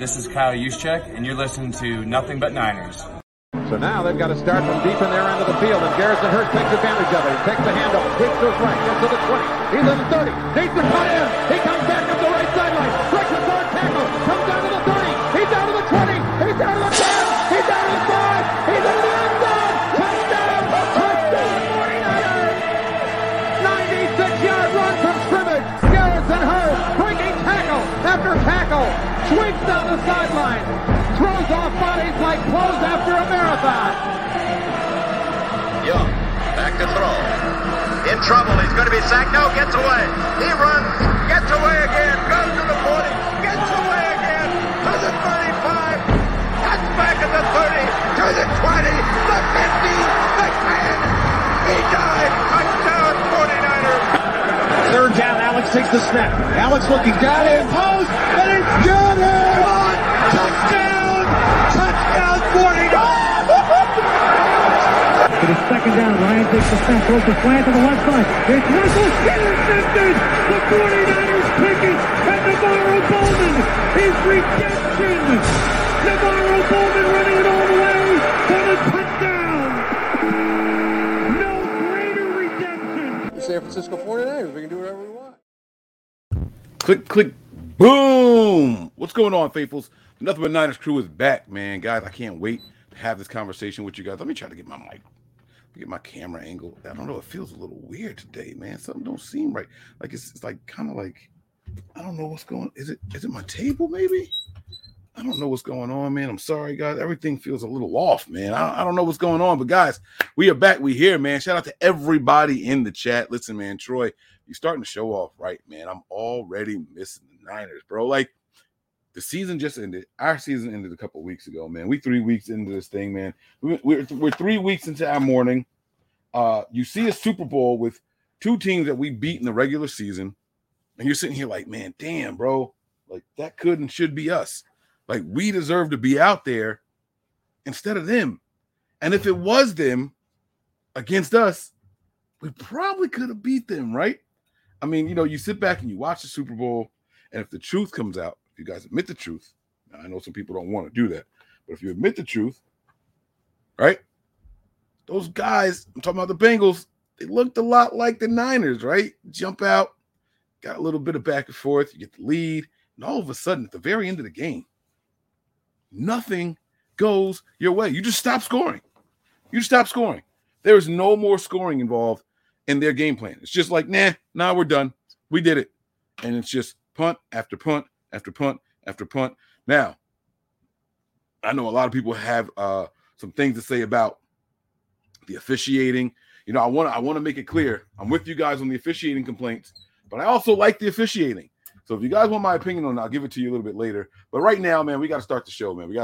This is Kyle Juszczyk, and you're listening to Nothing But Niners. So now they've got to start from deep in their end of the field, and Garrison Hurst takes advantage of it. He takes the handoff, sweeps to his right, gets to the 20. He's at the 30, needs to cut in. He comes back up the right sideline, breaks a hard tackle, comes down to the 30. He's down to the 20. He's down to the 10. He's down to the 5. He's in the end zone. Touchdown! Touchdown! 49ers! 96-yard run from scrimmage. Garrison Hurst breaking tackle after tackle, sweeps down the sideline, throws off bodies like clothes after a marathon. Young, back to throw. In trouble, he's going to be sacked. No, gets away. He runs, gets away again, goes to the 40, gets away again, to the 35, cuts back at the 30, to the 20, the 50, the 10. He died. Touchdown, 49ers. Third down, Alex takes the snap. Alex looking down in post, and it's good. One touchdown! Touchdown, 49ers! It is second down. Ryan takes the snap, throws the flag to the left side. It's Russell. Intercepted. The 49ers pick it, and NaVorro Bowman is redemption. NaVorro Bowman running it all the way for the touchdown. No greater redemption. The San Francisco 49ers. We can do whatever we want. Click, click, boom! What's going on, faithfuls? Nothing But Niners crew is back, man. Guys, I can't wait to have this conversation with you guys. Let me try to get my mic, get my camera angle. I don't know. It feels a little weird today, man. Something don't seem right. Like it's like kind of like I don't know what's going on. Is it my table? Maybe I don't know what's going on, man. I'm sorry, guys. Everything feels a little off, man. I don't know what's going on, but guys, we are back. We here, man. Shout out to everybody in the chat. Listen, man, Troy, you're starting to show off right, man. I'm already missing the Niners, bro. Like, the season just ended. Our season ended a couple weeks ago, man. We 3 weeks into this thing, man. We're 3 weeks into our morning. You see a Super Bowl with two teams that we beat in the regular season, and you're sitting here like, man, damn, bro. Like, that could and should be us. Like, we deserve to be out there instead of them. And if it was them against us, we probably could have beat them, right? I mean, you know, you sit back and you watch the Super Bowl, and if the truth comes out, if you guys admit the truth, now I know some people don't want to do that, but if you admit the truth, right, those guys, I'm talking about the Bengals, they looked a lot like the Niners, right? Jump out, got a little bit of back and forth, you get the lead, and all of a sudden, at the very end of the game, nothing goes your way. You just stop scoring. There is no more scoring involved in their game plan. It's just like, nah, we're done. We did it. And it's just punt after punt after punt after punt. Now, I know a lot of people have some things to say about the officiating. You know, I want to make it clear. I'm with you guys on the officiating complaints, but I also like the officiating. So if you guys want my opinion on it, I'll give it to you a little bit later. But right now, man, we got to start the show, man. And you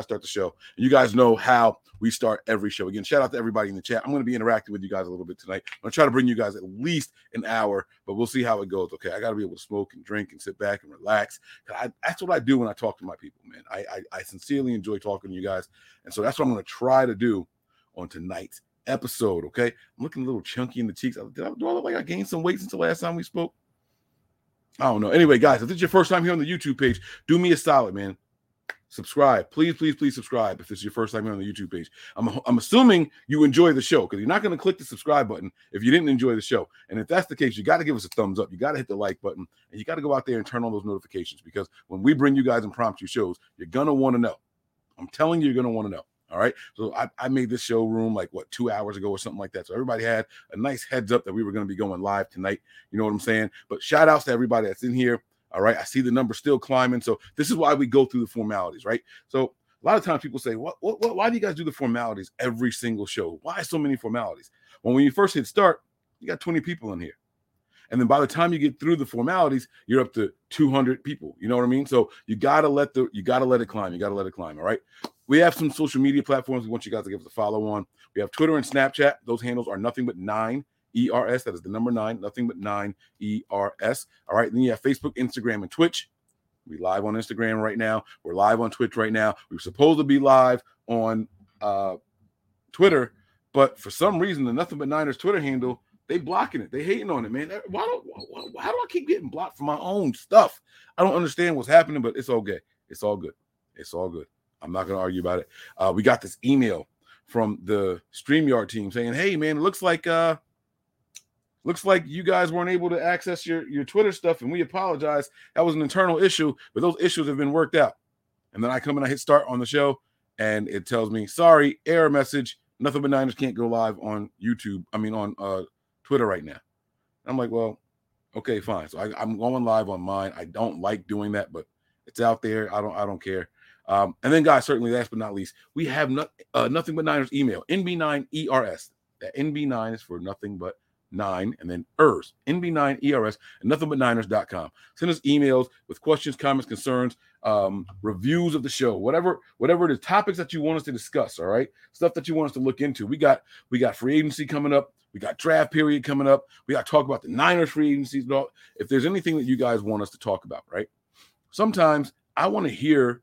guys know how we start every show. Again, shout out to everybody in the chat. I'm going to be interacting with you guys a little bit tonight. I'm going to try to bring you guys at least an hour, but we'll see how it goes, okay? I got to be able to smoke and drink and sit back and relax. That's what I do when I talk to my people, man. I sincerely enjoy talking to you guys, and so that's what I'm going to try to do on tonight's episode, okay? I'm looking a little chunky in the cheeks. Do I look like I gained some weight since the last time we spoke? I don't know. Anyway, guys, if this is your first time here on the YouTube page, do me a solid, man. Subscribe. Please subscribe if this is your first time here on the YouTube page. I'm assuming you enjoy the show because you're not going to click the subscribe button if you didn't enjoy the show. And if that's the case, you got to give us a thumbs up. You got to hit the like button, and you got to go out there and turn on those notifications because when we bring you guys impromptu shows, you're going to want to know. I'm telling you, you're going to want to know. All right. So I made this showroom like, 2 hours ago or something like that. So everybody had a nice heads up that we were going to be going live tonight. You know what I'm saying? But shout outs to everybody that's in here. All right. I see the number still climbing. So this is why we go through the formalities. Right. So a lot of times people say, why do you guys do the formalities every single show? Why so many formalities? Well, when you first hit start, you got 20 people in here. And then by the time you get through the formalities, you're up to 200 people. You know what I mean? So you got to let it climb. All right. We have some social media platforms we want you guys to give us a follow on. We have Twitter and Snapchat. Those handles are Nothing But 9 ERS. That is the number 9, Nothing But 9 ERS. All right. Then you have Facebook, Instagram, and Twitch. We live on Instagram right now. We're live on Twitch right now. We were supposed to be live on Twitter, but for some reason, the Nothing But Niners Twitter handle, they blocking it. They hating on it, man. How do I keep getting blocked for my own stuff? I don't understand what's happening, but it's all good. It's all good. I'm not going to argue about it. We got this email from the StreamYard team saying, hey, man, it looks like you guys weren't able to access your Twitter stuff, and we apologize. That was an internal issue, but those issues have been worked out. And then I come and I hit start on the show, and it tells me, sorry, error message. Nothing but Niners can't go live on YouTube. I mean, on Twitter right now. I'm like, well, okay, fine. So I'm going live on mine. I don't like doing that, but it's out there. I don't care. And then, guys, certainly last but not least, we have nothing but Niners email, NB9ERS. That NB9 is for nothing but nine, and then ERS, NB9ERS, and nothingbutniners.com. Send us emails with questions, comments, concerns, reviews of the show, whatever the topics that you want us to discuss, all right? Stuff that you want us to look into. We got free agency coming up. We got draft period coming up. We got to talk about the Niners free agency. If there's anything that you guys want us to talk about, right? Sometimes I want to hear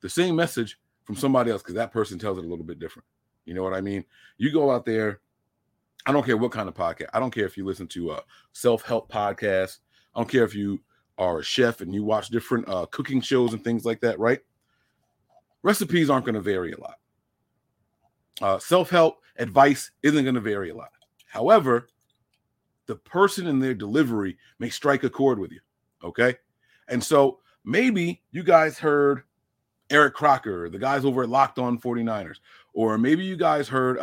the same message from somebody else because that person tells it a little bit different. You know what I mean? You go out there. I don't care what kind of podcast. I don't care if you listen to self-help podcasts. I don't care if you are a chef and you watch different cooking shows and things like that, right? Recipes aren't going to vary a lot. Self-help advice isn't going to vary a lot. However, the person in their delivery may strike a chord with you, okay? And so maybe you guys heard Eric Crocker, the guys over at Locked On 49ers. Or maybe you guys heard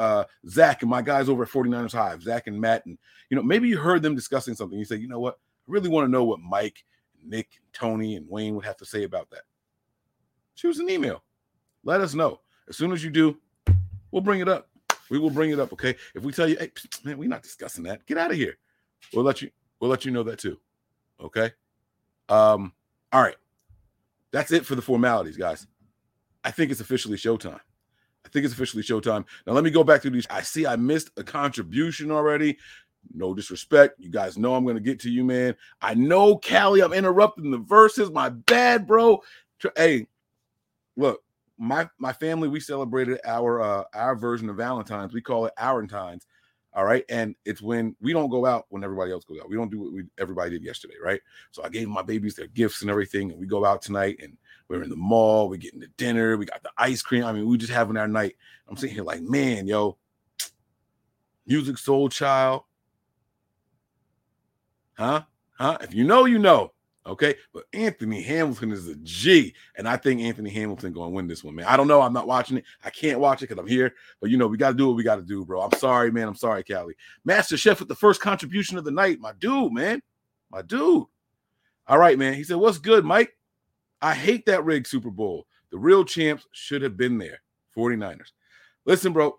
Zach and my guys over at 49ers Hive, Zach and Matt. And, you know, maybe you heard them discussing something. You say, you know what? I really want to know what Mike, Nick, Tony, and Wayne would have to say about that. Shoot us an email. Let us know. As soon as you do, we'll bring it up. We will bring it up, okay? If we tell you, hey, man, we're not discussing that. Get out of here. We'll let you know that too, okay? All right. That's it for the formalities, guys. I think it's officially showtime. Now, let me go back to these. I see I missed a contribution already. No disrespect. You guys know I'm going to get to you, man. I know, Callie, I'm interrupting the verses. My bad, bro. Hey, look, my family, we celebrated our version of Valentine's. We call it Ourentines, all right? And it's when we don't go out when everybody else goes out. We don't do what everybody did yesterday, right? So I gave my babies their gifts and everything, and we go out tonight, and we're in the mall. We're getting the dinner. We got the ice cream. I mean, we're just having our night. I'm sitting here like, man, yo, Music Soul Child. Huh? If you know, you know. Okay? But Anthony Hamilton is a G, and I think Anthony Hamilton going to win this one, man. I don't know. I'm not watching it. I can't watch it because I'm here. But, you know, we got to do what we got to do, bro. I'm sorry, man. I'm sorry, Callie. Master Chef with the first contribution of the night. My dude, man. My dude. All right, man. He said, what's good, Mike? I hate that rigged Super Bowl. The real champs should have been there, 49ers. Listen, bro,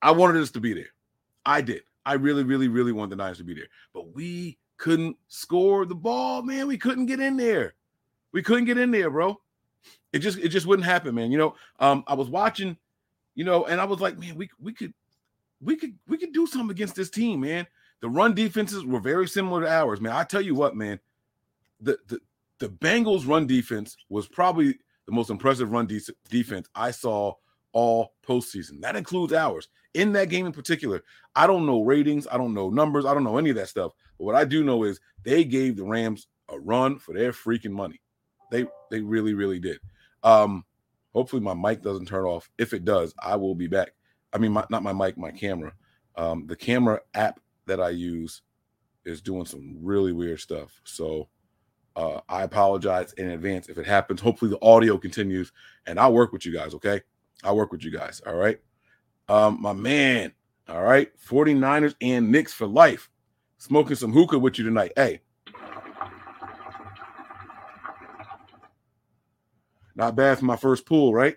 I wanted us to be there. I did. I really, really, really wanted the Niners to be there. But we couldn't score the ball, man. We couldn't get in there. Bro. It just wouldn't happen, man. You know, I was watching, you know, and I was like, man, we could do something against this team, man. The run defenses were very similar to ours, man. I tell you what, man, the Bengals' run defense was probably the most impressive run defense I saw all postseason. That includes ours. In that game in particular, I don't know ratings. I don't know numbers. I don't know any of that stuff. But what I do know is they gave the Rams a run for their freaking money. They really, really did. Hopefully my mic doesn't turn off. If it does, I will be back. I mean, not my mic, my camera. The camera app that I use is doing some really weird stuff. So I apologize in advance if it happens. Hopefully the audio continues, and I'll work with you guys, okay? All right? My man, all right? 49ers and Knicks for life. Smoking some hookah with you tonight. Hey. Not bad for my first pool, right?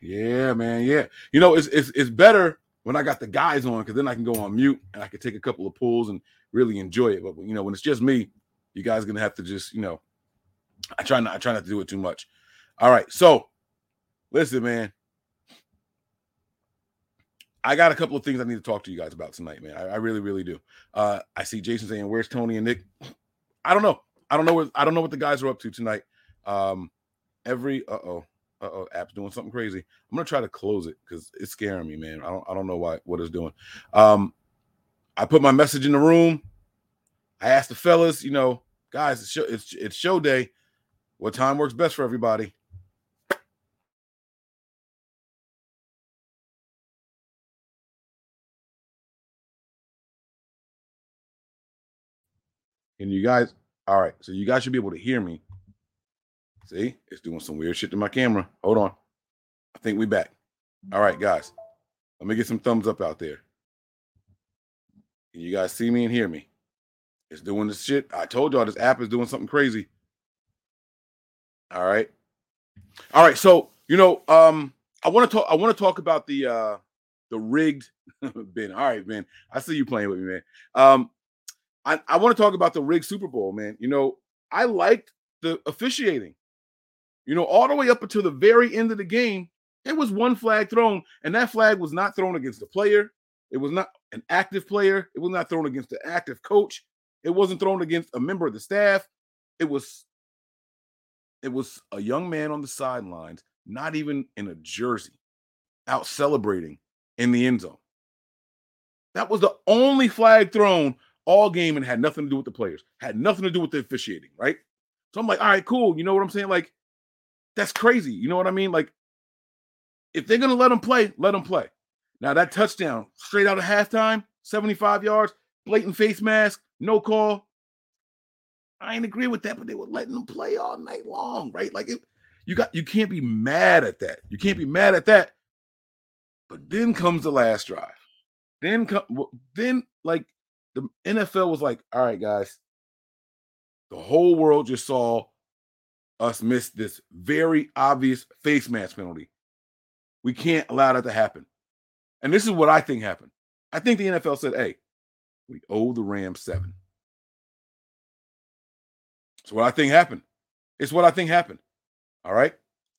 Yeah, man, yeah. You know, it's better when I got the guys on, because then I can go on mute and I can take a couple of pulls and really enjoy it. But, you know, when it's just me, you guys are going to have to just, you know, I try not to do it too much. All right. So, listen, man. I got a couple of things I need to talk to you guys about tonight, man. I really, really do. I see Jason saying, where's Tony and Nick? I don't know what the guys are up to tonight. App's doing something crazy. I'm gonna try to close it because it's scaring me, man. I don't know why, what it's doing. I put my message in the room. I asked the fellas, you know, Guys, it's show day. What time works best for everybody? And you guys, all right, so you guys should be able to hear me. See, it's doing some weird shit to my camera. Hold on. I think we back. All right, guys, let me get some thumbs up out there. Can you guys see me and hear me? It's doing this shit. I told y'all this app is doing something crazy. All right. All right. So, you know, I want to talk about the rigged Ben. All right, Ben, I see you playing with me, man. I want to talk about the rigged Super Bowl, man. You know, I liked the officiating. You know, all the way up until the very end of the game, there was one flag thrown, and that flag was not thrown against the player. It was not an active player. It was not thrown against the active coach. It wasn't thrown against a member of the staff. It was a young man on the sidelines, not even in a jersey, out celebrating in the end zone. That was the only flag thrown all game and had nothing to do with the players, had nothing to do with the officiating, right? So I'm like, all right, cool. You know what I'm saying? Like, that's crazy. You know what I mean? Like, if they're going to let them play, let them play. Now, that touchdown, straight out of halftime, 75 yards, blatant face mask, no call. I ain't agree with that, but they were letting them play all night long, right? Like, you can't be mad at that. You can't be mad at that. But then comes the last drive. Then the NFL was like, all right, guys, the whole world just saw us miss this very obvious face mask penalty. We can't allow that to happen. And this is what I think happened. I think the NFL said, hey, we owe the Rams 7. So what I think happened. It's what I think happened. All right.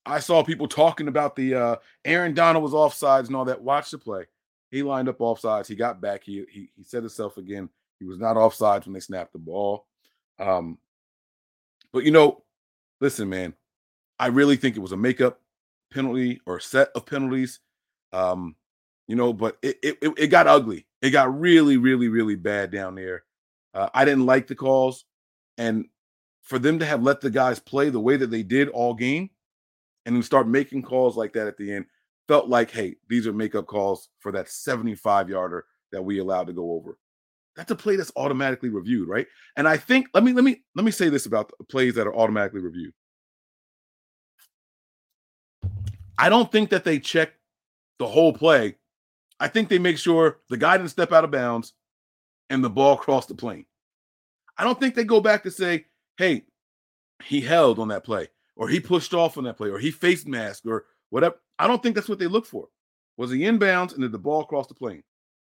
I saw people talking about the Aaron Donald was offsides and all that. Watch the play. He lined up offsides. He got back. He set himself again. He was not offsides when they snapped the ball. But, you know, listen, man, I really think it was a makeup penalty or a set of penalties. You know, but it got ugly. It got really, really, really bad down there. I didn't like the calls. And for them to have let the guys play the way that they did all game and then start making calls like that at the end, felt like, hey, these are makeup calls for that 75-yarder that we allowed to go over. That's a play that's automatically reviewed, right? And I think let me say this about the plays that are automatically reviewed. I don't think that they check the whole play. I think they make sure the guy didn't step out of bounds and the ball crossed the plane. I don't think they go back to say, hey, he held on that play, or he pushed off on that play, or he face masked, or whatever. I don't think that's what they look for. Was he inbounds and did the ball cross the plane?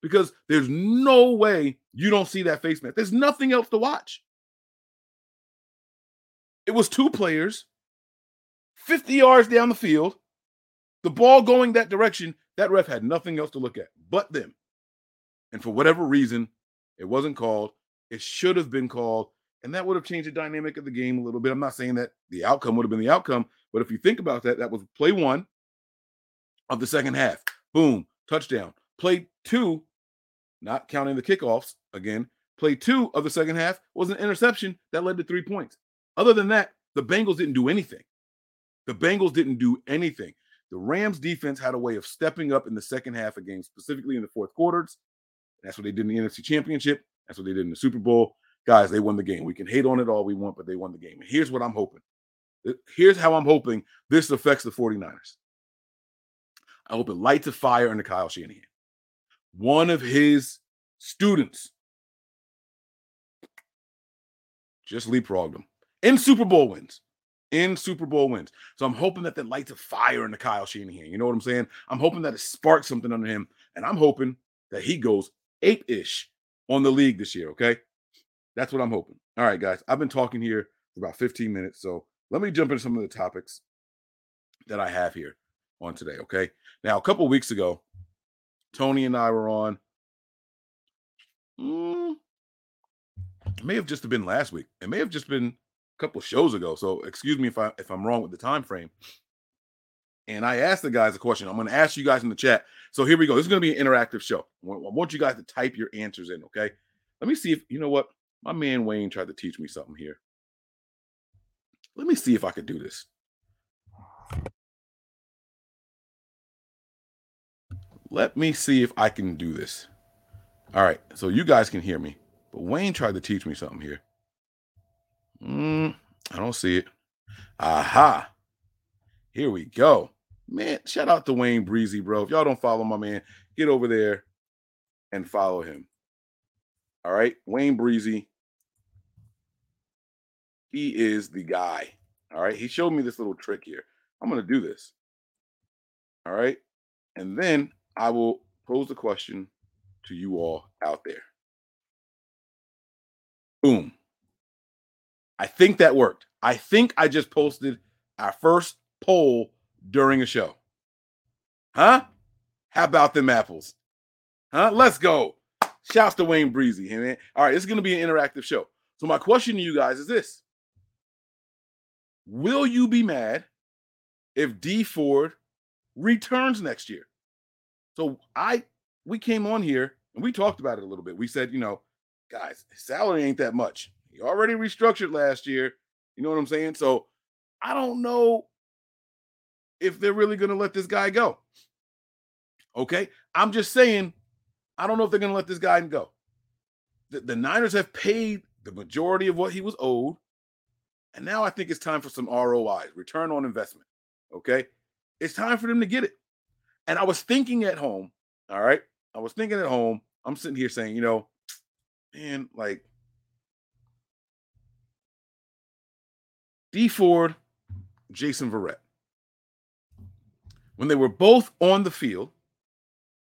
Because there's no way you don't see that face mask. There's nothing else to watch. It was two players, 50 yards down the field, the ball going that direction. That ref had nothing else to look at but them. And for whatever reason, it wasn't called. It should have been called. And that would have changed the dynamic of the game a little bit. I'm not saying that the outcome would have been the outcome, but if you think about that, that was play one of the second half. Boom, touchdown. Play two, not counting the kickoffs again, play two of the second half was an interception that led to 3 points. Other than that, the Bengals didn't do anything. The Rams defense had a way of stepping up in the second half of games, specifically in the fourth quarters. That's what they did in the NFC Championship. That's what they did in the Super Bowl. Guys, they won the game. We can hate on it all we want, but they won the game. And here's what I'm hoping. Here's how I'm hoping this affects the 49ers. I hope it lights a fire under Kyle Shanahan. One of his students just leapfrogged him in Super Bowl wins. So I'm hoping that lights a fire into Kyle Shanahan. You know what I'm saying? I'm hoping that it sparks something under him, and I'm hoping that he goes ape-ish on the league this year, okay? That's what I'm hoping. All right, guys, I've been talking here for about 15 minutes, so let me jump into some of the topics that I have here on today, okay? Now, a couple weeks ago, Tony and I were on, it may have just been last week. It may have just been couple shows ago, so excuse me if I'm wrong with the time frame. And I asked the guys a question. I'm going to ask you guys in the chat. So here we go. This is going to be an interactive show. I want you guys to type your answers in, okay? Let me see if, you know what? My man Wayne tried to teach me something here. Let me see if I could do this. Let me see if I can do this. All right, so you guys can hear me. But Wayne tried to teach me something here. I don't see it. Aha. Here we go. Man, shout out to Wayne Breezy, bro. If y'all don't follow my man, get over there and follow him. All right, Wayne Breezy. He is the guy. All right, he showed me this little trick here. I'm going to do this. All right, and then I will pose the question to you all out there. Boom. I think that worked. I think I just posted our first poll during a show. Huh? How about them apples? Huh? Let's go. Shouts to Wayne Breezy. Hey, man. All right, it's going to be an interactive show. So my question to you guys is this. Will you be mad if Dee Ford returns next year? So we came on here and we talked about it a little bit. We said, you know, guys, his salary ain't that much. He already restructured last year. You know what I'm saying? So I don't know if they're really going to let this guy go. Okay? I'm just saying, I don't know if they're going to let this guy go. The Niners have paid the majority of what he was owed. And now I think it's time for some ROIs, return on investment, okay? It's time for them to get it. And I was thinking at home, all right? I was thinking at home. I'm sitting here saying, you know, man, like, Dee Ford, Jason Verrett. When they were both on the field,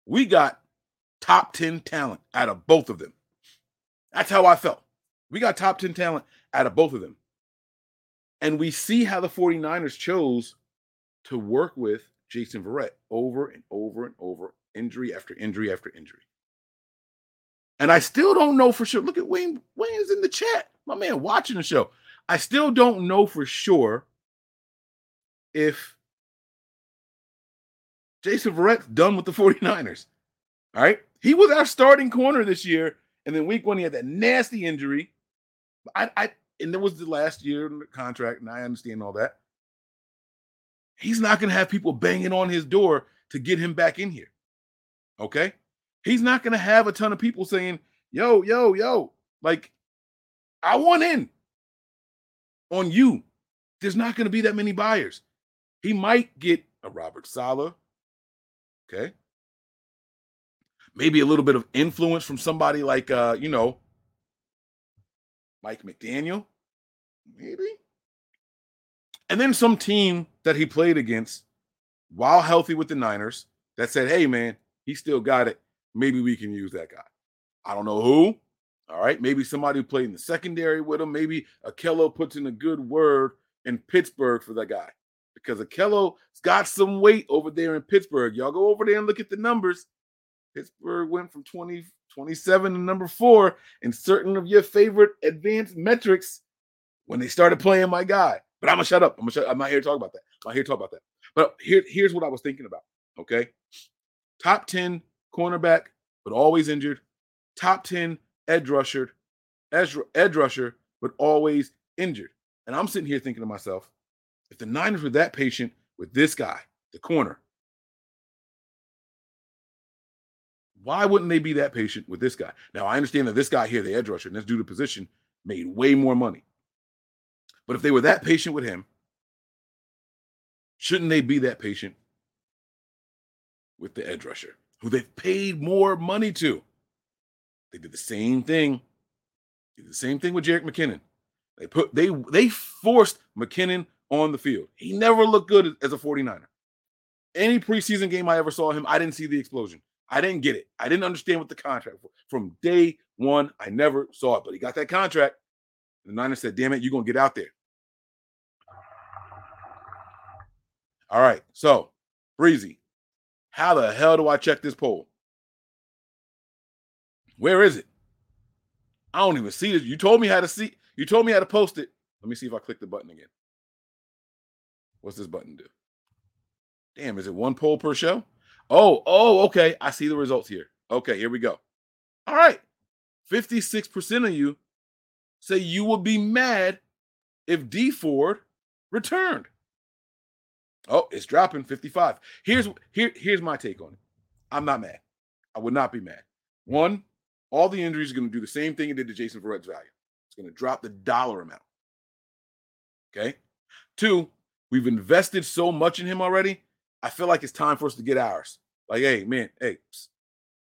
we got top 10 talent out of both of them. That's how I felt. We got top 10 talent out of both of them. And we see how the 49ers chose to work with Jason Verrett over and over and over, injury after injury after injury. And I still don't know for sure. Look at Wayne. Wayne's in the chat. My man watching the show. I still don't know for sure if Jason Verrett's done with the 49ers. All right? He was our starting corner this year. And then week 1, he had that nasty injury. And there was the last year in the contract, and I understand all that. He's not going to have people banging on his door to get him back in here, okay? He's not going to have a ton of people saying, yo, yo, yo, like, I want in on you. There's not going to be that many buyers. He might get a Robert Saleh, okay? Maybe a little bit of influence from somebody like, you know, Mike McDaniel, maybe. And then some team that he played against while healthy with the Niners that said, hey, man, he still got it. Maybe we can use that guy. I don't know who. All right. Maybe somebody who played in the secondary with him. Maybe Akello puts in a good word in Pittsburgh for that guy because Akello's got some weight over there in Pittsburgh. Y'all go over there and look at the numbers. Pittsburgh went from 27 to number 4 in certain of your favorite advanced metrics when they started playing my guy. But I'm going to shut up. I'm not here to talk about that. But here's what I was thinking about, okay? Top 10 cornerback, but always injured. Top 10 edge rusher, but always injured. And I'm sitting here thinking to myself, if the Niners were that patient with this guy, the corner, why wouldn't they be that patient with this guy? Now, I understand that this guy here, the edge rusher, and this dude in position, made way more money. But if they were that patient with him, shouldn't they be that patient with the edge rusher, who they've paid more money to? They did the same thing. They did the same thing with Jerick McKinnon. They forced McKinnon on the field. He never looked good as a 49er. Any preseason game I ever saw him, I didn't see the explosion. I didn't get it. I didn't understand what the contract was. From day one, I never saw it. But he got that contract. The Niners said, damn it, you're going to get out there. All right. So, Breezy, how the hell do I check this poll? Where is it? I don't even see it. You told me how to see. You told me how to post it. Let me see if I click the button again. What's this button do? Damn, is it one poll per show? Oh, okay. I see the results here. Okay, here we go. All right. 56% of you say you will be mad if Dee Ford returned. Oh, it's dropping 55. Here's my take on it. I'm not mad. I would not be mad. One, all the injuries are going to do the same thing it did to Jason Verrett's value. It's going to drop the dollar amount. Okay? Two, we've invested so much in him already. I feel like it's time for us to get ours. Like, hey, man, hey, psst,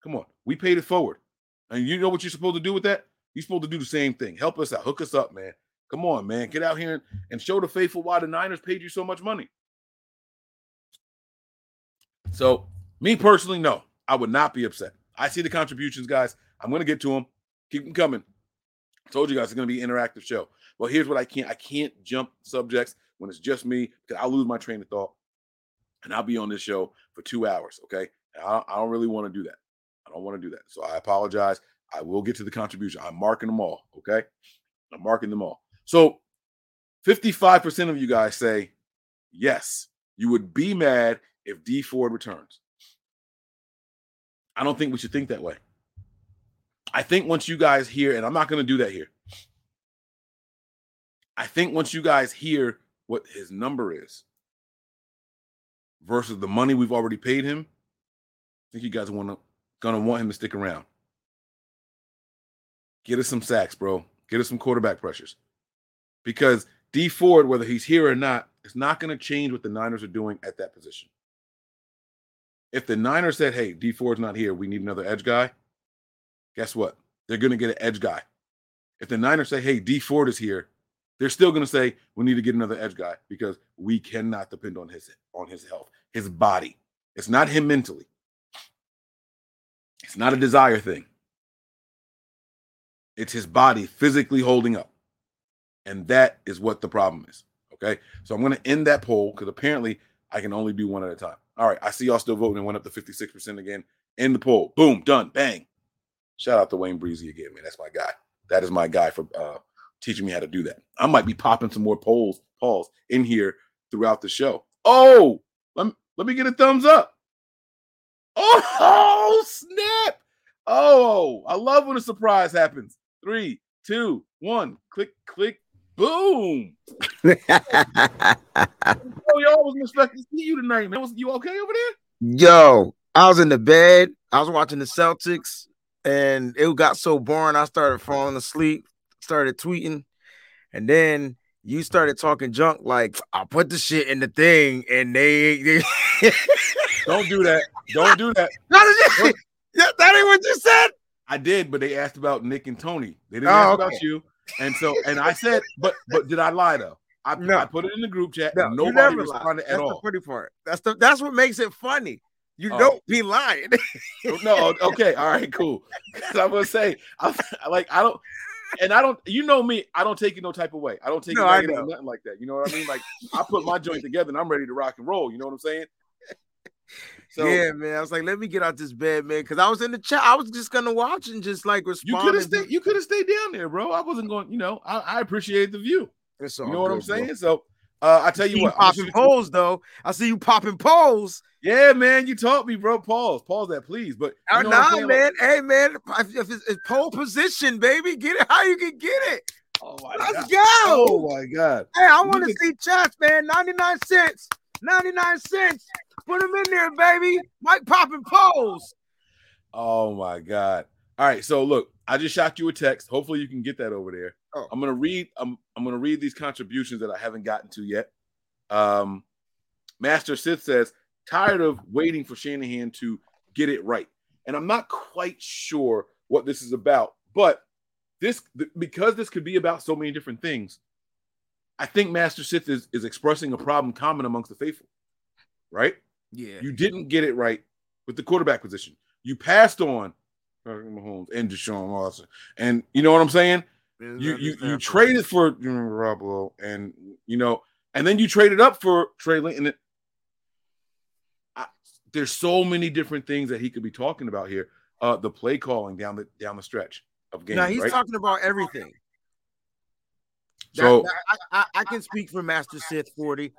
come on. We paid it forward. And you know what you're supposed to do with that? You're supposed to do the same thing. Help us out. Hook us up, man. Come on, man. Get out here and show the faithful why the Niners paid you so much money. So, me personally, no. I would not be upset. I see the contributions, guys. I'm going to get to them. Keep them coming. I told you guys it's going to be an interactive show. Well, here's what I can't. I can't jump subjects when it's just me because I'll lose my train of thought. And I'll be on this show for 2 hours, okay? And I don't really want to do that. I don't want to do that. So I apologize. I will get to the contribution. I'm marking them all, okay? I'm marking them all. So 55% of you guys say, yes, you would be mad if Dee Ford returns. I don't think we should think that way. I think once you guys hear, and I'm not going to do that here. I think once you guys hear what his number is versus the money we've already paid him, I think you guys are going to want him to stick around. Get us some sacks, bro. Get us some quarterback pressures. Because Dee Ford, whether he's here or not, it's not going to change what the Niners are doing at that position. If the Niners said, hey, Dee Ford's not here, we need another edge guy, guess what? They're going to get an edge guy. If the Niners say, hey, Dee Ford is here, they're still going to say, we need to get another edge guy because we cannot depend on his health, his body. It's not him mentally. It's not a desire thing. It's his body physically holding up. And that is what the problem is, okay? So I'm going to end that poll because apparently I can only do one at a time. All right, I see y'all still voting. It went up to 56% again. End the poll. Boom, done, bang. Shout out to Wayne Breezy again, man. That's my guy. That is my guy for teaching me how to do that. I might be popping some more polls in here throughout the show. Oh, let me get a thumbs up. Oh, snap. Oh, I love when a surprise happens. 3, 2, 1. Click, click, boom. Oh, y'all wasn't expecting to see you tonight, man. You okay over there? Yo, I was in the bed. I was watching the Celtics, and it got so boring. I started falling asleep, started tweeting, and then you started talking junk like, I put the shit in the thing, and they Don't do that. Don't do that. That ain't what you said. I did, but they asked about Nick and Tony. They didn't ask about you. And I said, but did I lie though? I put it in the group chat and nobody responded at all. That's the pretty part. That's what makes it funny. You don't be lying. No, okay, all right, cool. Because I'm gonna say I don't, you know me, I don't take it no type of way. I don't take it nothing like that. You know what I mean? Like I put my joint together and I'm ready to rock and roll, you know what I'm saying? So, yeah, man. I was like, let me get out this bed, man, because I was in the chat. I was just gonna watch and just like respond. You could have stayed down there, bro. I wasn't going. You know, I appreciate the view. You know what I'm saying? Bro. So I tell you what, popping polls though. I see you popping polls. Yeah, man. You taught me, bro. Pause that, please. But you know nah, man. Like, hey, man. If it's pole position, baby, get it how you can get it. Oh my Let's God. Go. Oh my God. Hey, I want to see chats, man. 99 cents. 99 cents. Put them in there, baby. Mike popping polls. Oh, my God. All right. So, look, I just shot you a text. Hopefully, you can get that over there. Oh. I'm going to read these contributions that I haven't gotten to yet. Master Sith says, tired of waiting for Shanahan to get it right. And I'm not quite sure what this is about. But because this could be about so many different things, I think Master Sith is expressing a problem common amongst the faithful. Right? Yeah. You didn't get it right with the quarterback position. You passed on Mahomes and Deshaun Watson. And you know what I'm saying? You traded for Jimmy Garoppolo and, you know, and then you traded up for Trey Lance. And there's so many different things that he could be talking about here. The play calling down the stretch of games. Now he's talking about everything. So I can speak for Master Sith 40.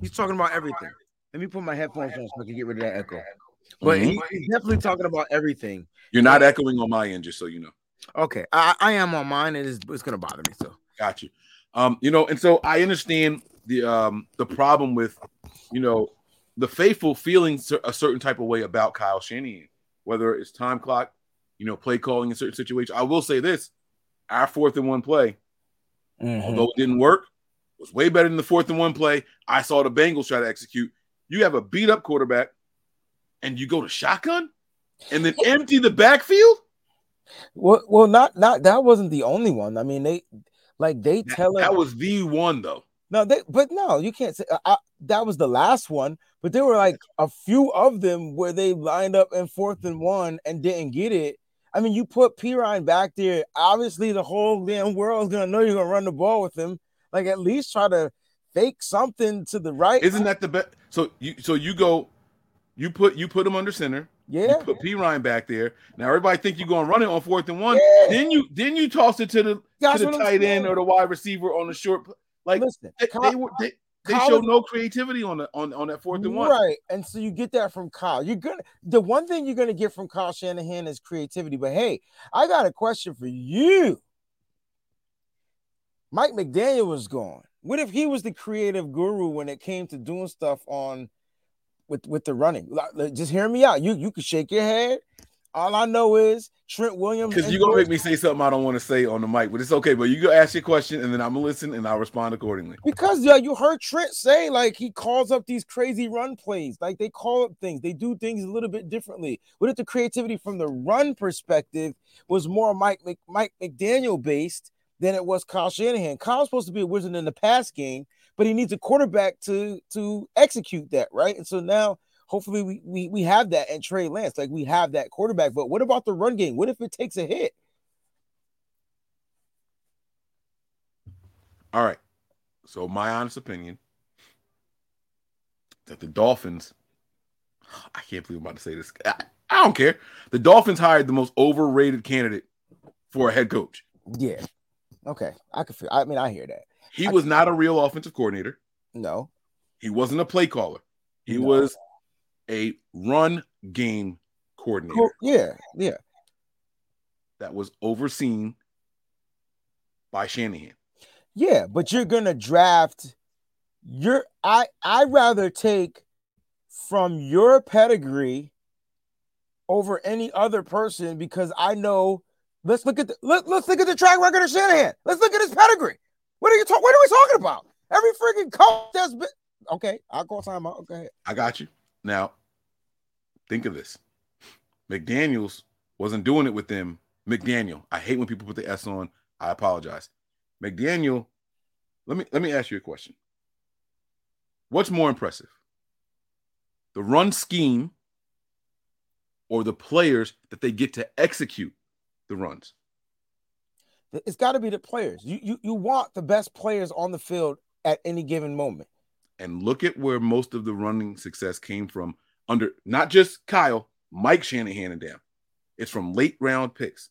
He's talking about everything. Let me put my headphones on so I can get rid of that echo. But he's definitely talking about everything. You're not echoing on my end, just so you know. Okay. I am on mine, and it's going to bother me. So got you. You know, and so I understand the problem with, you know, the faithful feeling a certain type of way about Kyle Shanahan, whether it's time clock, you know, play calling in certain situations. I will say this, our 4th and 1 play, although it didn't work, was way better than the 4th and 1 play I saw the Bengals try to execute. You have a beat up quarterback and you go to shotgun and then empty the backfield. Well, not that wasn't the only one. I mean, they tell that was the one though. No, but you can't say that was the last one. But there were like a few of them where they lined up in 4th and 1 and didn't get it. I mean, you put Pirine back there. Obviously, the whole damn world's gonna know you're gonna run the ball with him. Like, at least try to fake something to the right. Isn't that the best? So you put him under center. Yeah, you put Pirine back there. Now everybody think you're going to run it on 4th and 1. Yeah. Then you toss it to the tight end or the wide receiver on the short. Like, listen, they showed no creativity on that 4th and 1. Right, and so you get that from Kyle. The one thing you're gonna get from Kyle Shanahan is creativity. But hey, I got a question for you. Mike McDaniel was gone. What if he was the creative guru when it came to doing stuff on? With the running, just hear me out. You can shake your head. All I know is Trent Williams. Because you're gonna make me say something I don't want to say on the mic, but it's okay. But you go ask your question, and then I'm gonna listen, and I'll respond accordingly. Because you heard Trent say like he calls up these crazy run plays, like they call up things, they do things a little bit differently. What if the creativity from the run perspective was more Mike McDaniel based than it was Kyle Shanahan? Kyle's supposed to be a wizard in the pass game, but he needs a quarterback to execute that, right? And so now, hopefully, we have that in Trey Lance. Like, we have that quarterback. But what about the run game? What if it takes a hit? All right. So, my honest opinion, that the Dolphins – I can't believe I'm about to say this. I don't care. The Dolphins hired the most overrated candidate for a head coach. Yeah. Okay. I hear that. He was not a real offensive coordinator. No. He wasn't a play caller. He was a run game coordinator. Well, yeah. That was overseen by Shanahan. Yeah, but you're going to draft your – I'd rather take from your pedigree over any other person because I know – let's look at the track record of Shanahan. Let's look at his pedigree. What are we talking about? Every freaking coach that's been... Okay, I'll call time out. Okay. I got you. Now, think of this. McDaniels wasn't doing it with them. McDaniel. I hate when people put the S on. I apologize. McDaniel, let me ask you a question. What's more impressive? The run scheme or the players that they get to execute the runs? It's got to be the players. You want the best players on the field at any given moment. And look at where most of the running success came from under not just Kyle, Mike Shanahan and them. It's from late round picks.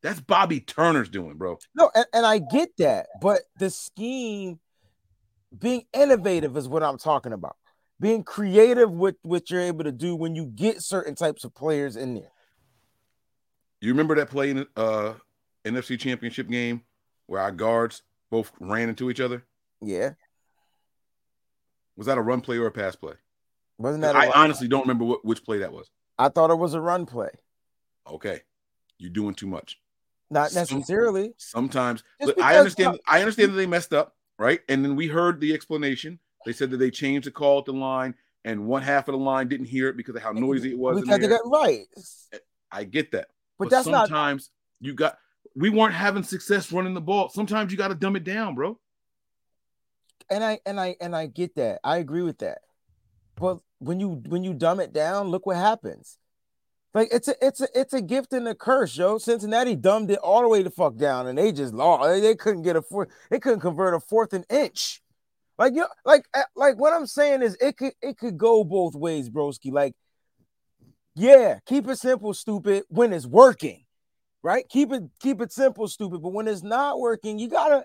That's Bobby Turner's doing, bro. No, and I get that. But the scheme, being innovative is what I'm talking about. Being creative with what you're able to do when you get certain types of players in there. You remember that play in NFC Championship game where our guards both ran into each other? Yeah. Was that a run play or a pass play? Wasn't that? I honestly don't remember which play that was. I thought it was a run play. Okay. You're doing too much. Not necessarily. Sometimes. I understand that they messed up, right? And then we heard the explanation. They said that they changed the call at the line and one half of the line didn't hear it because of how noisy it was. Right. I get that. But that's sometimes not. Sometimes you got... We weren't having success running the ball. Sometimes you got to dumb it down, bro. And I get that. I agree with that. But when you dumb it down, look what happens. Like it's a gift and a curse, yo. Cincinnati dumbed it all the way the fuck down, and they just lost. They couldn't get They couldn't convert a fourth and inch. Like you know, like what I'm saying is it could go both ways, broski. Like, yeah, keep it simple, stupid. When it's working. Right? Keep it simple, stupid. But when it's not working, you gotta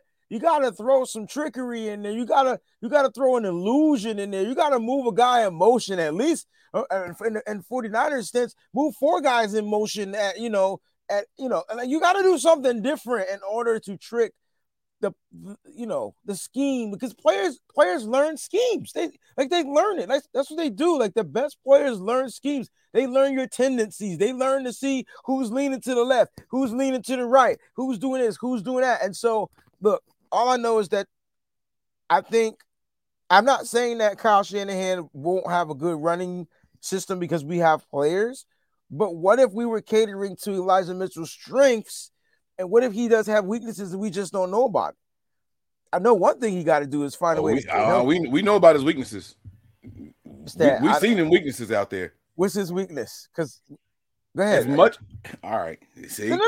throw some trickery in there. You gotta throw an illusion in there. You gotta move a guy in motion at least. And 49ers sense, move four guys in motion at you gotta do something different in order to trick the scheme, because players learn schemes. They learn it. That's what they do. Like, the best players learn schemes. They learn your tendencies. They learn to see who's leaning to the left, who's leaning to the right, who's doing this, who's doing that. And so, look, all I know is that I think I'm not saying that Kyle Shanahan won't have a good running system because we have players, but what if we were catering to Elijah Mitchell's strengths? And what if he does have weaknesses that we just don't know about? I know one thing he got to do is find a way to we know about his weaknesses. We've seen him weaknesses out there. What's his weakness? Because go ahead. All right. See? No.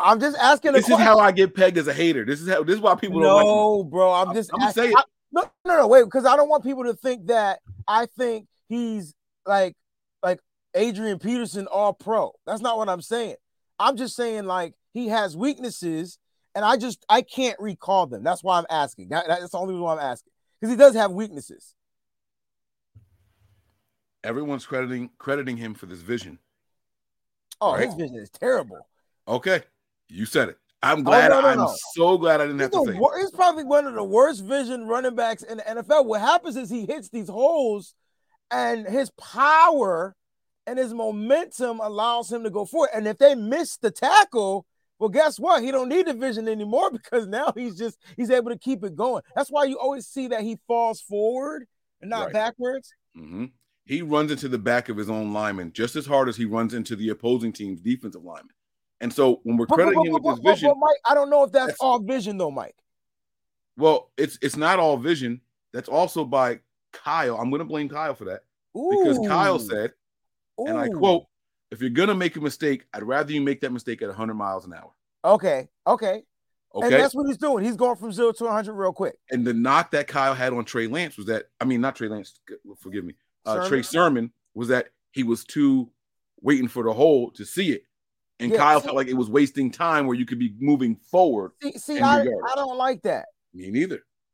I'm just asking. This is how I get pegged as a hater. This is why people don't like me. No, bro. I'm just saying. Wait. Because I don't want people to think that I think he's like Adrian Peterson all pro. That's not what I'm saying. I'm just saying, like, he has weaknesses, and I can't recall them. That's why I'm asking. That's the only reason why I'm asking, because he does have weaknesses. Everyone's crediting him for this vision. Oh, right? His vision is terrible. Okay, you said it. I'm glad. I'm so glad I didn't have to say it. He's probably one of the worst vision running backs in the NFL. What happens is he hits these holes, and his power and his momentum allows him to go forward. And if they miss the tackle, well, guess what? He don't need the vision anymore, because now he's able to keep it going. That's why you always see that he falls forward and not backwards. Mm-hmm. He runs into the back of his own lineman just as hard as he runs into the opposing team's defensive lineman. And so when we're crediting him with this vision, Mike, I don't know if that's all vision though, Mike. Well, it's not all vision. That's also by Kyle. I'm going to blame Kyle for that. Ooh. Because Kyle said, and I quote, "If you're going to make a mistake, I'd rather you make that mistake at 100 miles an hour." Okay. And that's what he's doing. He's going from 0 to 100 real quick. And the knock that Kyle had on Trey Lance was that, I mean, not Trey Lance, forgive me, Trey Sermon, was that he was too waiting for the hole to see it. And Kyle felt like it was wasting time where you could be moving forward. I don't like that. Me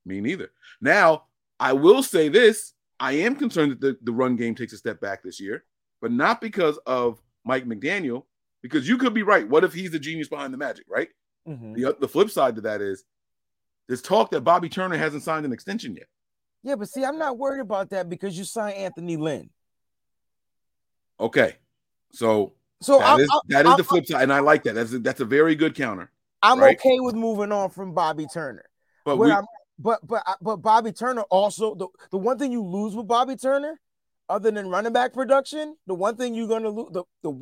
neither. Now, I will say this. I am concerned that the run game takes a step back this year, but not because of Mike McDaniel, because you could be right. What if he's the genius behind the magic, right? Mm-hmm. The flip side to that is there's talk that Bobby Turner hasn't signed an extension yet. Yeah, but see, I'm not worried about that because you signed Anthony Lynn. Okay. So that is the flip side, and I like that. That's a very good counter. I'm okay with moving on from Bobby Turner. But Bobby Turner also, the one thing you lose with Bobby Turner, other than running back production, the one thing you're going to lose with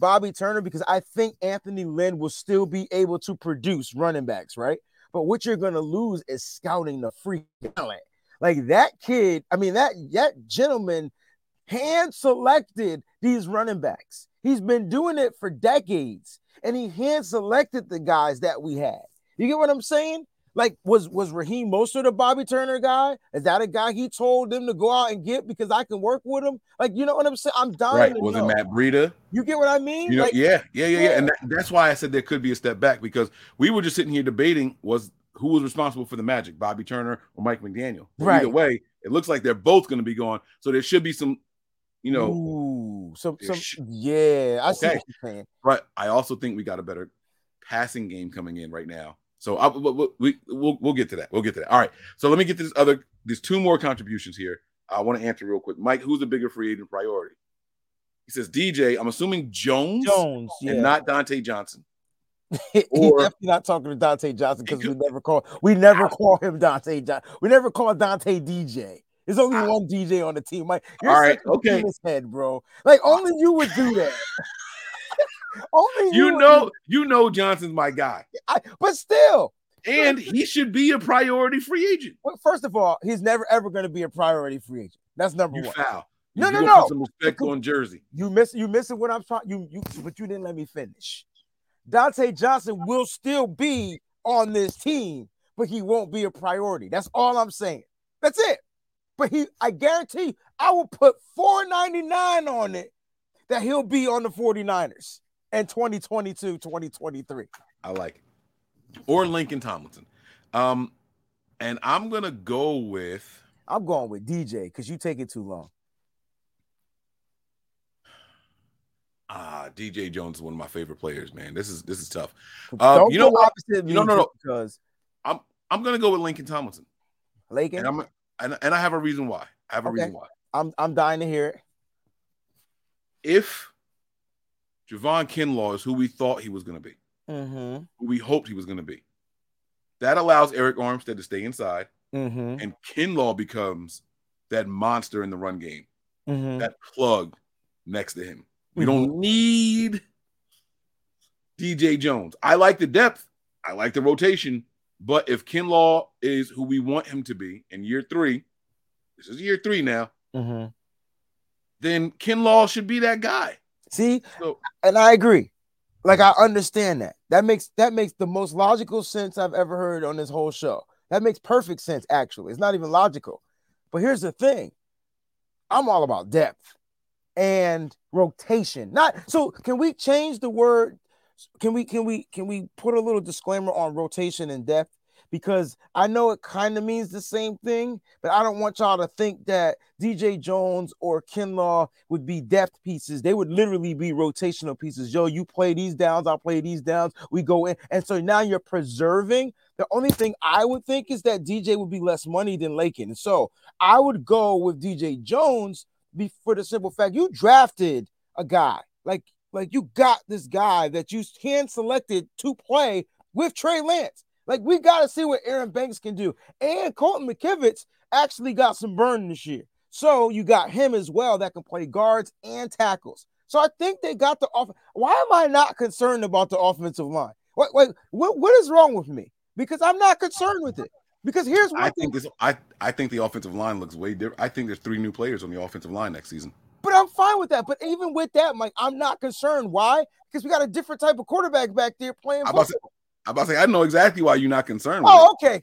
Bobby Turner, because I think Anthony Lynn will still be able to produce running backs, right? But what you're going to lose is scouting the free talent. Like, that kid, I mean, that gentleman hand-selected these running backs. He's been doing it for decades, and he hand-selected the guys that we had. You get what I'm saying? Like, was Raheem Mostert a Bobby Turner guy? Is that a guy he told them to go out and get because I can work with him? Like, you know what I'm saying? I'm dying to know. Was it Matt Breida? You get what I mean? You know, yeah. And that's why I said there could be a step back, because we were just sitting here debating who was responsible for the magic, Bobby Turner or Mike McDaniel. Right. Either way, it looks like they're both going to be gone. So there should be some, I see what you're saying. Right. I also think we got a better passing game coming in right now. So we'll get to that. We'll get to that. All right. So let me get to these two more contributions here. I want to answer real quick. Mike, who's the bigger free agent priority? He says, DJ, I'm assuming Jones and not Dante Johnson. He's definitely not talking to Dante Johnson, because we never call him Dante Johnson. We never call Dante DJ. There's only one DJ on the team. Mike, you're in his head, bro. Like, only you would do that. Only you know Johnson's my guy. But still. And he should be a priority free agent. Well, first of all, he's never ever going to be a priority free agent. That's number one. Foul. No. Put some respect on Jersey. You missing what I'm talking. But you didn't let me finish. Dante Johnson will still be on this team, but he won't be a priority. That's all I'm saying. That's it. But I guarantee you, I will put $4.99 on it that he'll be on the 49ers in 2022, 2023. I like it. Or Lincoln Tomlinson. And I'm going to go with... I'm going with DJ, because you take it too long. DJ Jones is one of my favorite players, man. This is tough. You know what? No. Because I'm gonna go with Lincoln Tomlinson. Lincoln, and I have a reason why. I'm dying to hear it. If Javon Kinlaw is who we thought he was going to be, mm-hmm. who we hoped he was going to be, that allows Arik Armstead to stay inside, mm-hmm. and Kinlaw becomes that monster in the run game, mm-hmm. that plug next to him. We mm-hmm. don't need DJ Jones. I like the depth. I like the rotation. But if Kinlaw is who we want him to be in year three, this is year three now, mm-hmm. then Kinlaw should be that guy. See, so, and I agree. Like, I understand that. That makes the most logical sense I've ever heard on this whole show. That makes perfect sense, actually. It's not even logical. But here's the thing. I'm all about depth and rotation. Can we change the word? Can we put a little disclaimer on rotation and depth? Because I know it kind of means the same thing, but I don't want y'all to think that DJ Jones or Kinlaw would be depth pieces. They would literally be rotational pieces. Yo, you play these downs, I'll play these downs. We go in. And so now you're preserving. The only thing I would think is that DJ would be less money than Lakin. And so I would go with DJ Jones for the simple fact you drafted a guy. Like you got this guy that you hand-selected to play with Trey Lance. Like, we got to see what Aaron Banks can do. And Colton McKivitz actually got some burn this year. So you got him as well that can play guards and tackles. So I think they got the offense. Why am I not concerned about the offensive line? What is wrong with me? Because I'm not concerned with it. Because here's what I think the offensive line looks way different. I think there's 3 new players on the offensive line next season. But I'm fine with that. But even with that, Mike, I'm not concerned. Why? Because we got a different type of quarterback back there playing football. I'm about to say, I know exactly why you're not concerned with it. Oh, okay.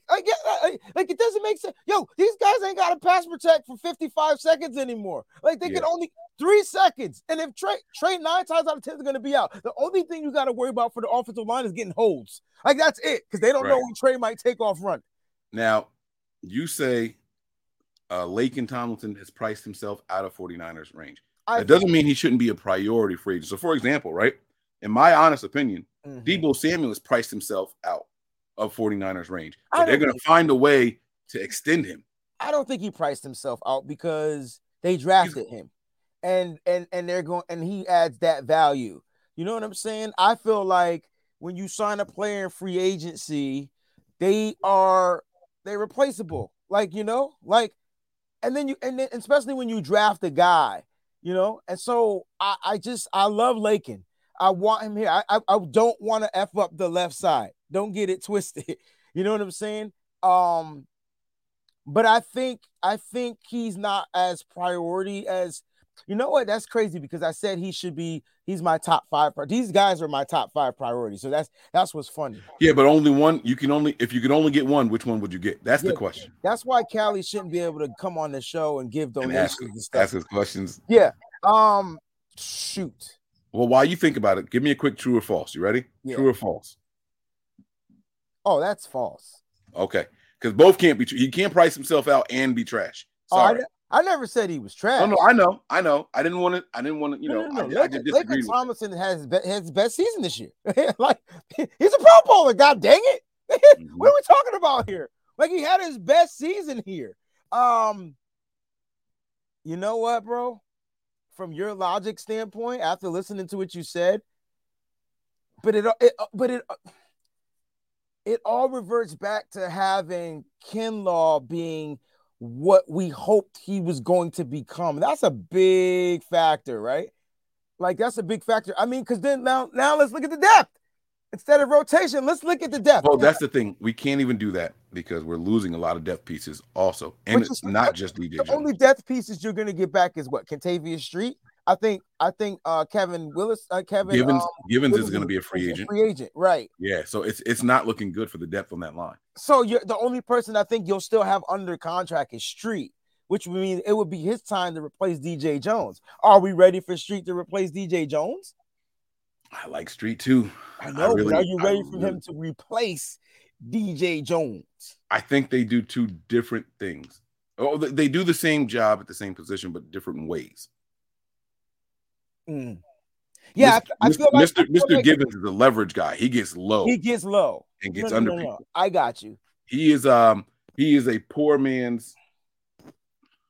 It doesn't make sense. Yo, these guys ain't got to pass protect for 55 seconds anymore. Like, they can only 3 seconds. And if Trey 9 times out of 10 is going to be out, the only thing you got to worry about for the offensive line is getting holds. Like, that's it, because they don't know when Trey might take off running. Now, you say Lakin Tomlinson has priced himself out of 49ers range. That doesn't mean he shouldn't be a priority free agent. So, for example, right, in my honest opinion, mm-hmm. Deebo Samuel has priced himself out of 49ers range. So they're going to find a way to extend him. I don't think he priced himself out because they drafted him. And they're going and he adds that value. You know what I'm saying? I feel like when you sign a player in free agency, they're replaceable. Like, you know, like, and then especially when you draft a guy, you know? And so I love Lakin. I want him here. I don't want to F up the left side. Don't get it twisted. You know what I'm saying? But I think he's not as priority as, you know what? That's crazy because I said he's my top 5. These guys are my top 5 priorities. So that's what's funny. Yeah, but only one. If you could only get one, which one would you get? That's the question. That's why Callie shouldn't be able to come on the show and give donations and stuff. Ask us questions. Yeah. Shoot. Well, while you think about it, give me a quick true or false. You ready? Yeah. True or false? Oh, that's false. Okay. Because both can't be true. He can't price himself out and be trash. Sorry. Oh, I never said he was trash. Oh, no, I know. I didn't want to, I just disagreed. Lincoln Tomlinson has his best season this year. Like, he's a Pro Bowler, god dang it. Mm-hmm. What are we talking about here? Like, he had his best season here. You know what, bro? From your logic standpoint, after listening to what you said, but it all reverts back to having Kinlaw being what we hoped he was going to become. That's a big factor, right? Like, that's a big factor. I mean, because then now let's look at the depth instead of rotation. Let's look at the depth. Well, that's the thing. We can't even do that because we're losing a lot of depth pieces also. And it's not just DJ Jones. The only depth pieces you're going to get back is what? Kentavious Street? I think Kevin Willis. Givens is going to be a free agent. Right. Yeah, so it's not looking good for the depth on that line. So the only person I think you'll still have under contract is Street, which would mean it would be his time to replace DJ Jones. Are we ready for Street to replace DJ Jones? I like Street too. I know, but are you ready for him to replace DJ Jones? I think they do 2 different things. Oh, they do the same job at the same position, but different ways. Mm. Yeah, I feel like Mr. Gibbons is a leverage guy. He gets low. And gets under people. I got you. He is a poor man's.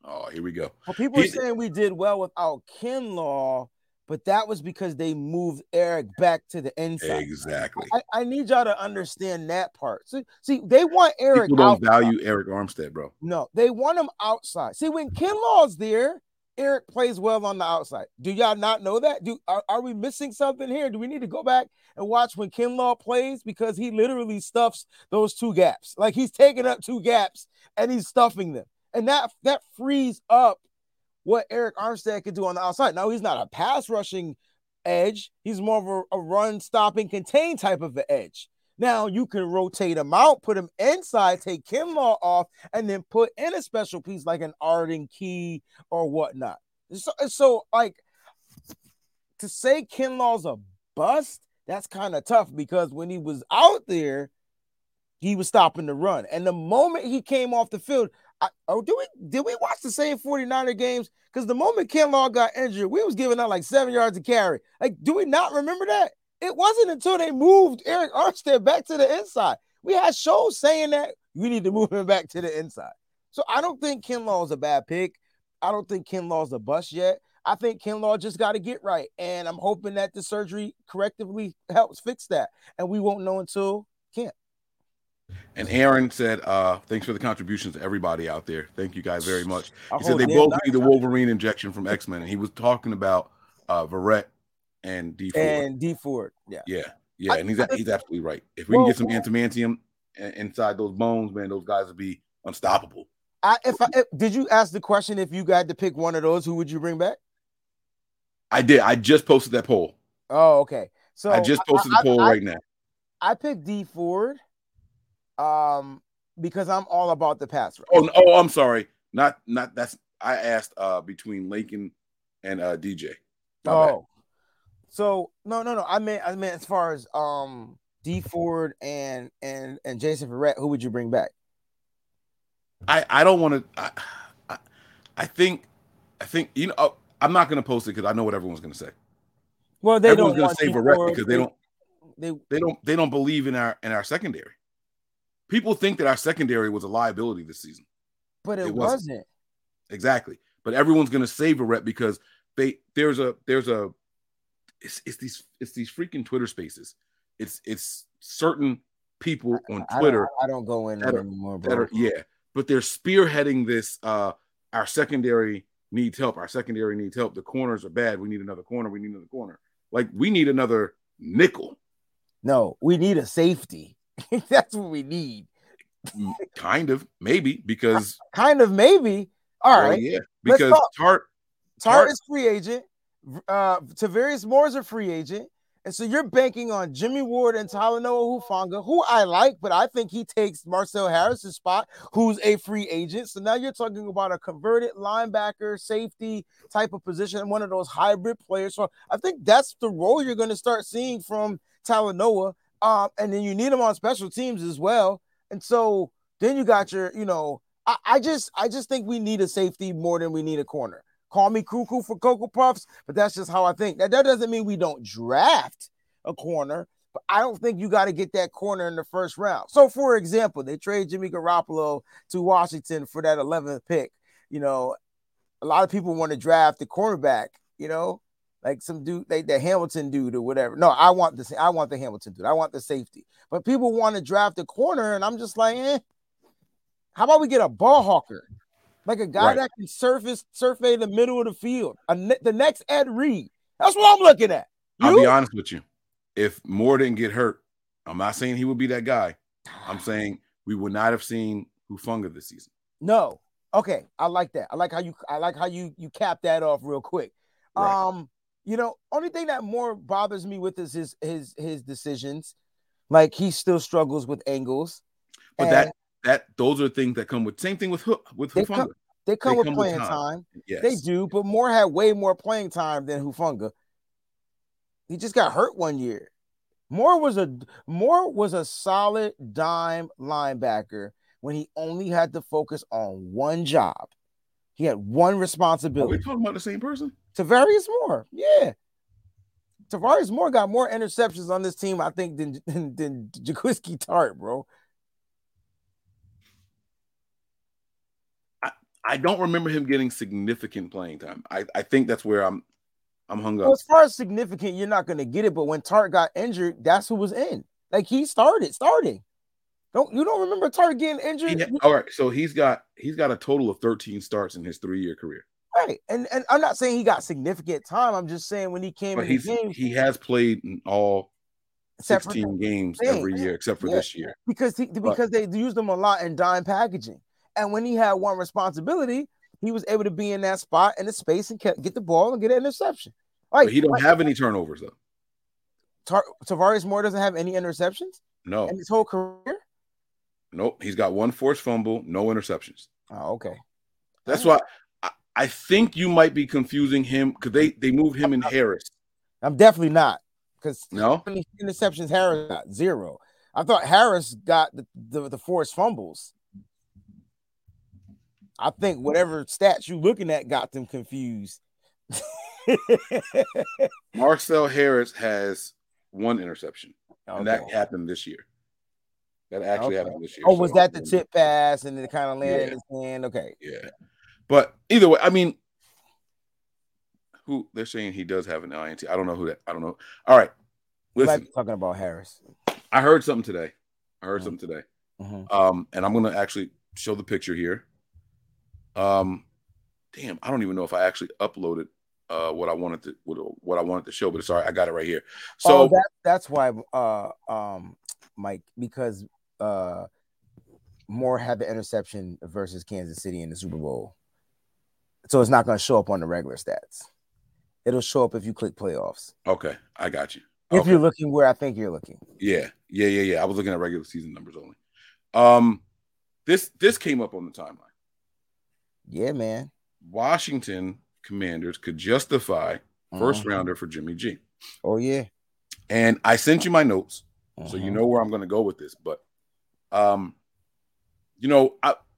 Oh, here we go. Well, people are saying we did well without Kinlaw, but that was because they moved Arik back to the inside. Exactly. I need y'all to understand that part. See, they want Arik. People don't value Arik Armstead, bro. No, they want him outside. See, when Kinlaw's there, Arik plays well on the outside. Do y'all not know that? Are we missing something here? Do we need to go back and watch when Kinlaw plays? Because he literally stuffs those two gaps. Like, he's taking up two gaps and he's stuffing them. And that frees up what Arik Armstead could do on the outside. Now, he's not a pass-rushing edge. He's more of a run-stopping, contain type of an edge. Now, you can rotate him out, put him inside, take Kinlaw off, and then put in a special piece like an Arden Key or whatnot. So like, to say Kinlaw's a bust, that's kind of tough because when he was out there, he was stopping the run. And the moment he came off the field – did we watch the same 49er games? Because the moment Kinlaw got injured, we was giving out like 7 yards to carry. Like, do we not remember that? It wasn't until they moved Arik Armstead back to the inside. We had shows saying that we need to move him back to the inside. So I don't think Kinlaw is a bad pick. I don't think Kinlaw is a bust yet. I think Kinlaw just got to get right, and I'm hoping that the surgery correctively helps fix that, and we won't know until camp. And Aaron said, thanks for the contributions to everybody out there. Thank you guys very much. He said they both need the Wolverine injection from X-Men. And he was talking about Verrett and Dee Ford. Yeah. Yeah. And he's absolutely right. If we can get some antimantium inside those bones, man, those guys would be unstoppable. Did you ask the question, if you got to pick one of those, who would you bring back? I did. I just posted that poll. Oh, okay. So I just posted the poll right now. I picked Dee Ford. Because I'm all about the pass rush. Oh, I'm sorry. Not that's, I asked between Lincoln and DJ. So no. I meant as far as Dee Ford and Jason Verrett, who would you bring back? I think you know, I'm not gonna post it because I know what everyone's gonna say. Well, everyone's gonna say Verrett because they don't believe in our secondary. People think that our secondary was a liability this season. But it wasn't. Exactly. But everyone's going to save Verrett because it's these freaking Twitter spaces. It's certain people on Twitter. I don't go in there anymore, bro. But they're spearheading this. Our secondary needs help. The corners are bad. We need another corner. Like, we need another nickel. No, we need a safety. That's what we need. Kind of, maybe, because... All right. Yeah, because Tartt is free agent. Tarvarius Moore is a free agent. And so you're banking on Jimmy Ward and Talanoa Hufanga, who I like, but I think he takes Marcel Harris' spot, who's a free agent. So now you're talking about a converted linebacker, safety type of position, one of those hybrid players. So I think that's the role you're going to start seeing from Talanoa. And then you need them on special teams as well. And so then you got your, you know, I just think we need a safety more than we need a corner. Call me cuckoo for Cocoa Puffs, but that's just how I think. That doesn't mean we don't draft a corner, but I don't think you got to get that corner in the first round. So, for example, they trade Jimmy Garoppolo to Washington for that 11th pick. You know, a lot of people want to draft the cornerback, you know. Like some dude, the Hamilton dude or whatever. No, I want the Hamilton dude. I want the safety. But people want to draft a corner, and I'm just like, how about we get a ball hawker? Like a guy that can survey the middle of the field. The next Ed Reed. That's what I'm looking at. I'll be honest with you. If Moore didn't get hurt, I'm not saying he would be that guy. I'm saying we would not have seen Hufanga this season. No. Okay. I like that. I like how you cap that off real quick. Right. You know, only thing that more bothers me with is his decisions. Like, he still struggles with angles. But those are things that come with, same thing with Hufanga. They come with playing time. Yes. They do, but Moore had way more playing time than Hufanga. He just got hurt one year. Moore was a solid dime linebacker when he only had to focus on one job. He had one responsibility. Are we talking about the same person? Tarvarius Moore, yeah. Tarvarius Moore got more interceptions on this team, I think, than Jaquiski Tartt, bro. I don't remember him getting significant playing time. I think that's where I'm hung up. Well, as far as significant, you're not going to get it. But when Tartt got injured, that's who was in. Like, he starting. Don't remember Tartt getting injured? Yeah. All right, so he's got a total of 13 starts in his 3-year career. Right, and I'm not saying he got significant time. I'm just saying when he came in the game, he has played in all 16 games every year except for this year because they used him a lot in dime packaging. And when he had one responsibility, he was able to be in that spot and the space and get the ball and get an interception. Like, but he don't have any turnovers though. Tarvarius Moore doesn't have any interceptions. No, in his whole career. Nope, he's got one forced fumble, no interceptions. Oh, okay. That's why. I think you might be confusing him because they moved him in Harris. I'm definitely not because how many interceptions Harris got? 0. I thought Harris got the forced fumbles. I think whatever stats you're looking at got them confused. Marcel Harris has one interception, and that happened this year. That actually happened this year. Oh, so was that the tip pass and it kind of landed in his hand? Okay. Yeah. But either way, I mean, who they're saying he does have an INT. I don't know who that. I don't know. All right, listen. Talking about Harris, I heard something today. Mm-hmm. And I'm gonna actually show the picture here. Damn, I don't even know if I actually uploaded what I wanted to show, but sorry, I got it right here. So that's why, Mike, because Moore had the interception versus Kansas City in the Super Bowl. So it's not going to show up on the regular stats. It'll show up if you click playoffs. Okay, I got you. If you're looking where I think you're looking. Yeah. I was looking at regular season numbers only. This came up on the timeline. Yeah, man. Washington Commanders could justify first rounder for Jimmy G. Oh, yeah. And I sent you my notes, so you know where I'm going to go with this. But, you know,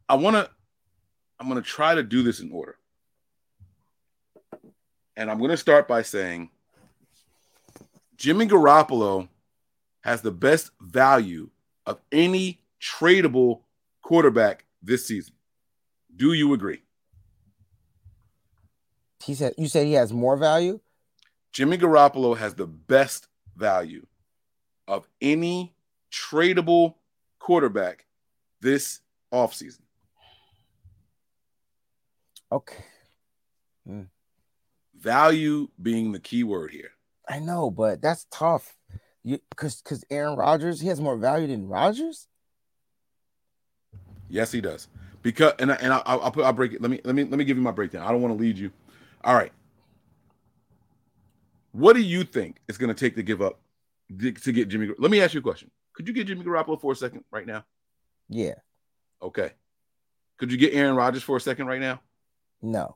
I'm going to try to do this in order. And I'm going to start by saying Jimmy Garoppolo has the best value of any tradable quarterback this season. Do you agree? You said he has more value? Jimmy Garoppolo has the best value of any tradable quarterback this offseason. Okay. Value being the key word here. I know, but that's tough. Because Aaron Rodgers, he has more value than Rodgers? Yes, he does. Because I'll break it. Let me give you my breakdown. I don't want to lead you. All right. What do you think it's going to take to give up to get Jimmy? Let me ask you a question. Could you get Jimmy Garoppolo for a second right now? Yeah. Okay. Could you get Aaron Rodgers for a second right now? No.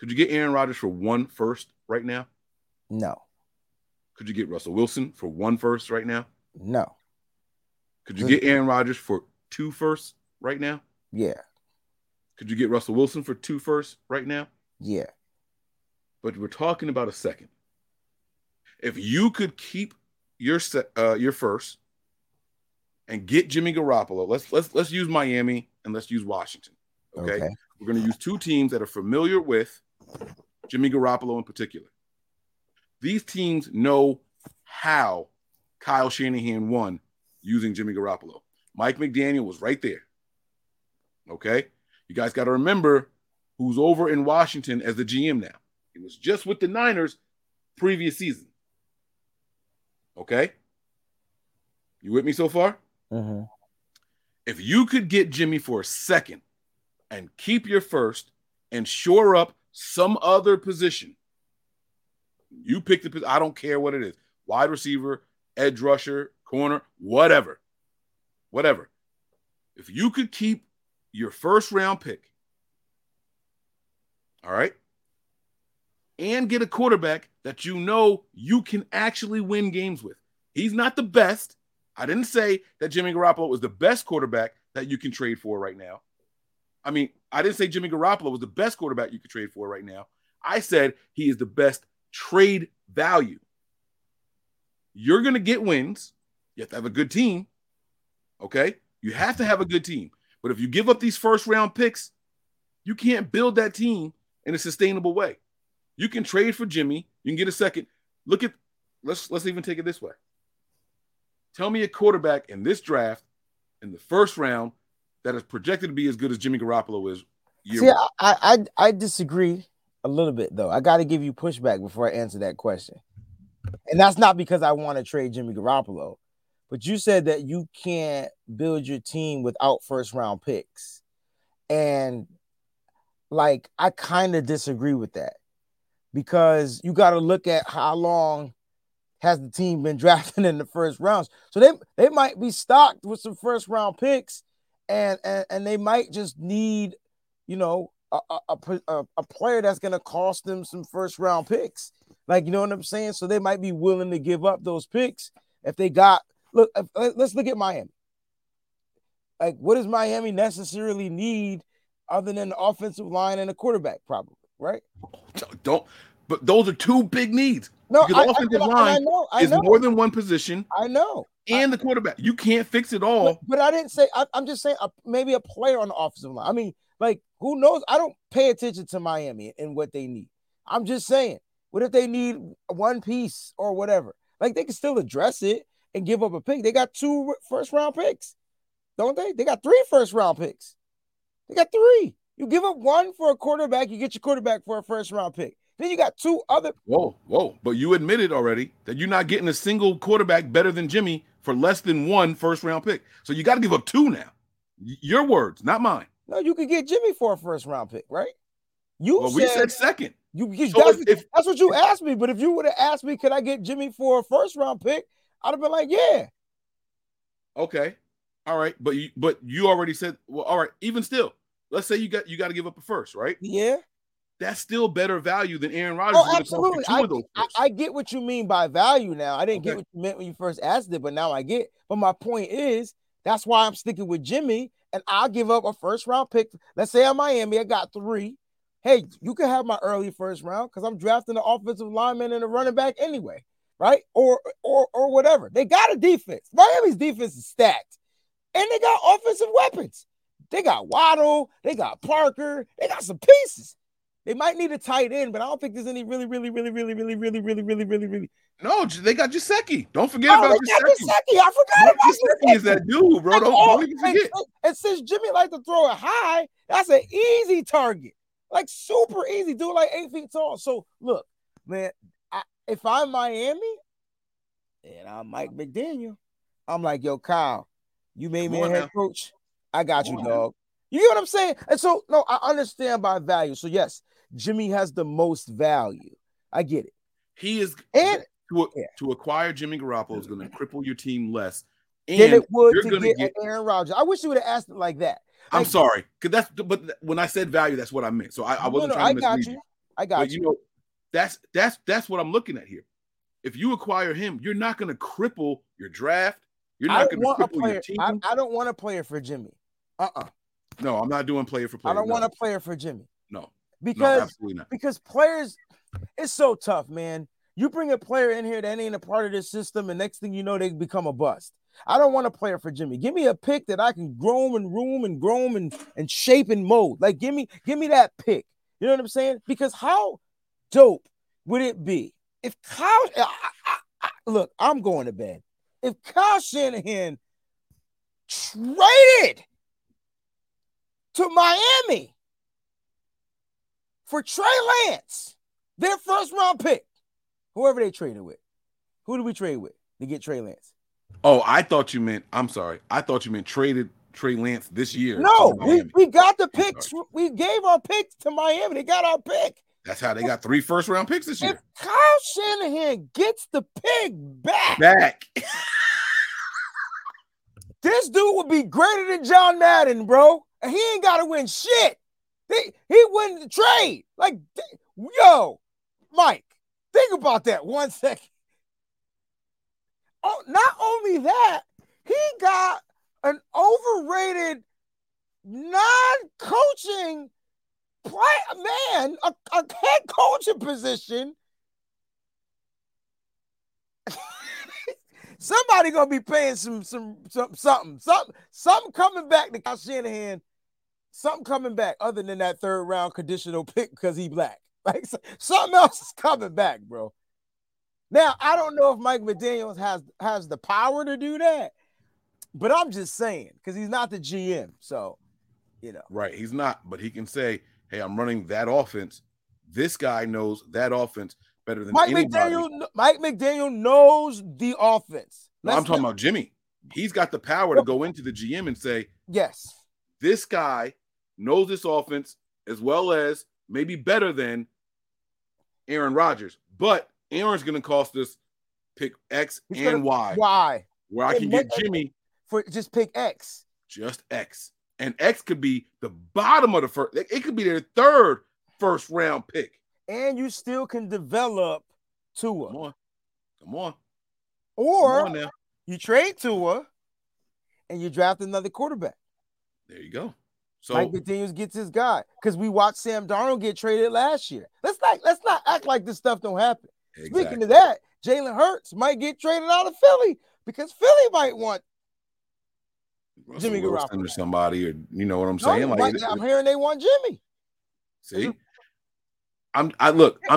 Could you get Aaron Rodgers for 1 first right now? No. Could you get Russell Wilson for 1 first right now? No. Could you get Aaron Rodgers for 2 firsts right now? Yeah. Could you get Russell Wilson for 2 firsts right now? Yeah. But we're talking about a second. If you could keep your first and get Jimmy Garoppolo, let's use Miami and let's use Washington. Okay? We're going to use two teams that are familiar with Jimmy Garoppolo in particular. These teams know how Kyle Shanahan won using Jimmy Garoppolo. Mike McDaniel was right there. Okay? You guys got to remember who's over in Washington as the GM now. He was just with the Niners previous season. Okay? You with me so far? Mm-hmm. If you could get Jimmy for a second and keep your first and shore up some other position, you pick the position. I don't care what it is. Wide receiver, edge rusher, corner, whatever. Whatever. If you could keep your first round pick, all right, and get a quarterback that you know you can actually win games with. He's not the best. I didn't say that Jimmy Garoppolo was the best quarterback that you can trade for right now. I mean, I didn't say Jimmy Garoppolo was the best quarterback you could trade for right now. I said he is the best trade value. You're going to get wins. You have to have a good team. Okay? You have to have a good team. But if you give up these first-round picks, you can't build that team in a sustainable way. You can trade for Jimmy. You can get a second. Look at – let's even take it this way. Tell me a quarterback in this draft, in the first round, that is projected to be as good as Jimmy Garoppolo is. See, I disagree a little bit, though. I got to give you pushback before I answer that question. And that's not because I want to trade Jimmy Garoppolo. But you said that you can't build your team without first-round picks. And, like, I kind of disagree with that. Because you got to look at how long has the team been drafting in the first rounds. So they might be stocked with some first-round picks, and they might just need, you know, a player that's going to cost them some first-round picks. Like, you know what I'm saying? So they might be willing to give up those picks if they got – look, let's look at Miami. Like, what does Miami necessarily need other than the offensive line and a quarterback probably, right? Don't – but those are two big needs. No, because the offensive line is more than one position. I know. And the quarterback. You can't fix it all. But I didn't say – I'm just saying maybe a player on the offensive line. I mean, like, who knows? I don't pay attention to Miami and what they need. I'm just saying. What if they need one piece or whatever? Like, they can still address it and give up a pick. They got two first-round picks, don't they? They got three first-round picks. They got three. You give up one for a quarterback, you get your quarterback for a first-round pick. Then you got two other. Whoa. But you admitted already that you're not getting a single quarterback better than Jimmy for less than one first-round pick. So you got to give up two now. Your words, not mine. No, you could get Jimmy for a first-round pick, right? We said second. That's what you asked me. But if you would have asked me, could I get Jimmy for a first-round pick, I'd have been like, yeah. Okay. All right. But you already said, well, all right, even still, let's say you got to give up a first, right? Yeah. That's still better value than Aaron Rodgers. Oh, absolutely. I get what you mean by value now. I didn't get what you meant when you first asked it, but now I get. But my point is, that's why I'm sticking with Jimmy, and I'll give up a first-round pick. Let's say I'm Miami. I got three. Hey, you can have my early first round because I'm drafting an offensive lineman and a running back anyway, right? Or whatever. They got a defense. Miami's defense is stacked. And they got offensive weapons. They got Waddle. They got Parker. They got some pieces. They might need a tight end, but I don't think there's any really. No, they got Jaquiski. Don't forget about Jaquiski. I forgot about Jaquiski. Is that dude, bro? Don't forget. And since Jimmy likes to throw it high, that's an easy target. Like, super easy, dude, like 8 feet tall. So, look, man, if I'm Miami and I'm Mike McDaniel, I'm like, yo, Kyle, you made me a head coach. I got you, dog. You get what I'm saying? And so, no, I understand by value. So, yes, Jimmy has the most value. I get it. He is – to acquire Jimmy Garoppolo is going to cripple your team less. And than it would to get Aaron Rodgers. I wish you would have asked it like that. I'm sorry, but when I said value, that's what I meant. So I wasn't trying to mislead you. I got you. But you know, that's what I'm looking at here. If you acquire him, you're not going to cripple your draft. You're not going to cripple your team. I don't want a player for Jimmy. No, I'm not doing player for player. I don't want a player for Jimmy. No, absolutely not. Because players, it's so tough, man. You bring a player in here that ain't a part of this system, and next thing you know, they become a bust. I don't want a player for Jimmy. Give me a pick that I can groom and room and groom and shape and mold. Like, give me that pick. You know what I'm saying? Because how dope would it be if Kyle – look, I'm going to bed. If Kyle Shanahan traded to Miami for Trey Lance, their first-round pick, whoever they traded with. Who did we trade with to get Trey Lance? Oh, I thought you meant traded Trey Lance this year. No, we got the picks. We gave our picks to Miami. They got our pick. That's how they got three first-round picks this year. If Kyle Shanahan gets the pick back. This dude would be greater than John Madden, bro. And he ain't got to win shit. He wouldn't trade. Like, yo, Mike, think about that 1 second. Oh, not only that, he got an overrated, non-coaching man, a head coaching position. Somebody gonna be paying something coming back to Kyle Shanahan. Something coming back other than that third round conditional pick because he black. Like something else is coming back, bro. Now I don't know if Mike McDaniel has the power to do that, but I'm just saying because he's not the GM, so you know. Right, he's not, but he can say, "Hey, I'm running that offense. This guy knows that offense better than anybody." Mike McDaniel knows the offense. I'm talking about Jimmy. He's got the power to go into the GM and say, "Yes, this guy knows this offense as well as maybe better than Aaron Rodgers, but Aaron's going to cost us pick X and Y. Why? Where I can get Jimmy for just pick X, just X, and X could be the bottom of the first. It could be their third first round pick, and you still can develop Tua. Come on. Or come on you trade Tua, and you draft another quarterback. There you go. So Mike McDaniels gets his guy because we watched Sam Darnold get traded last year. Let's not act like this stuff don't happen. Exactly. Speaking of that, Jalen Hurts might get traded out of Philly because Philly might want Russell Jimmy Garoppolo or somebody, or you know what I'm saying? I'm hearing they want Jimmy. See, I'm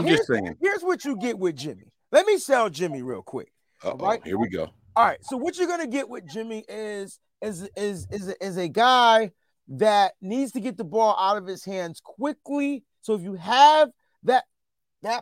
just saying. Here's what you get with Jimmy. Let me sell Jimmy real quick. All right, here we go. All right, so what you're gonna get with Jimmy is a guy that needs to get the ball out of his hands quickly. So if you have that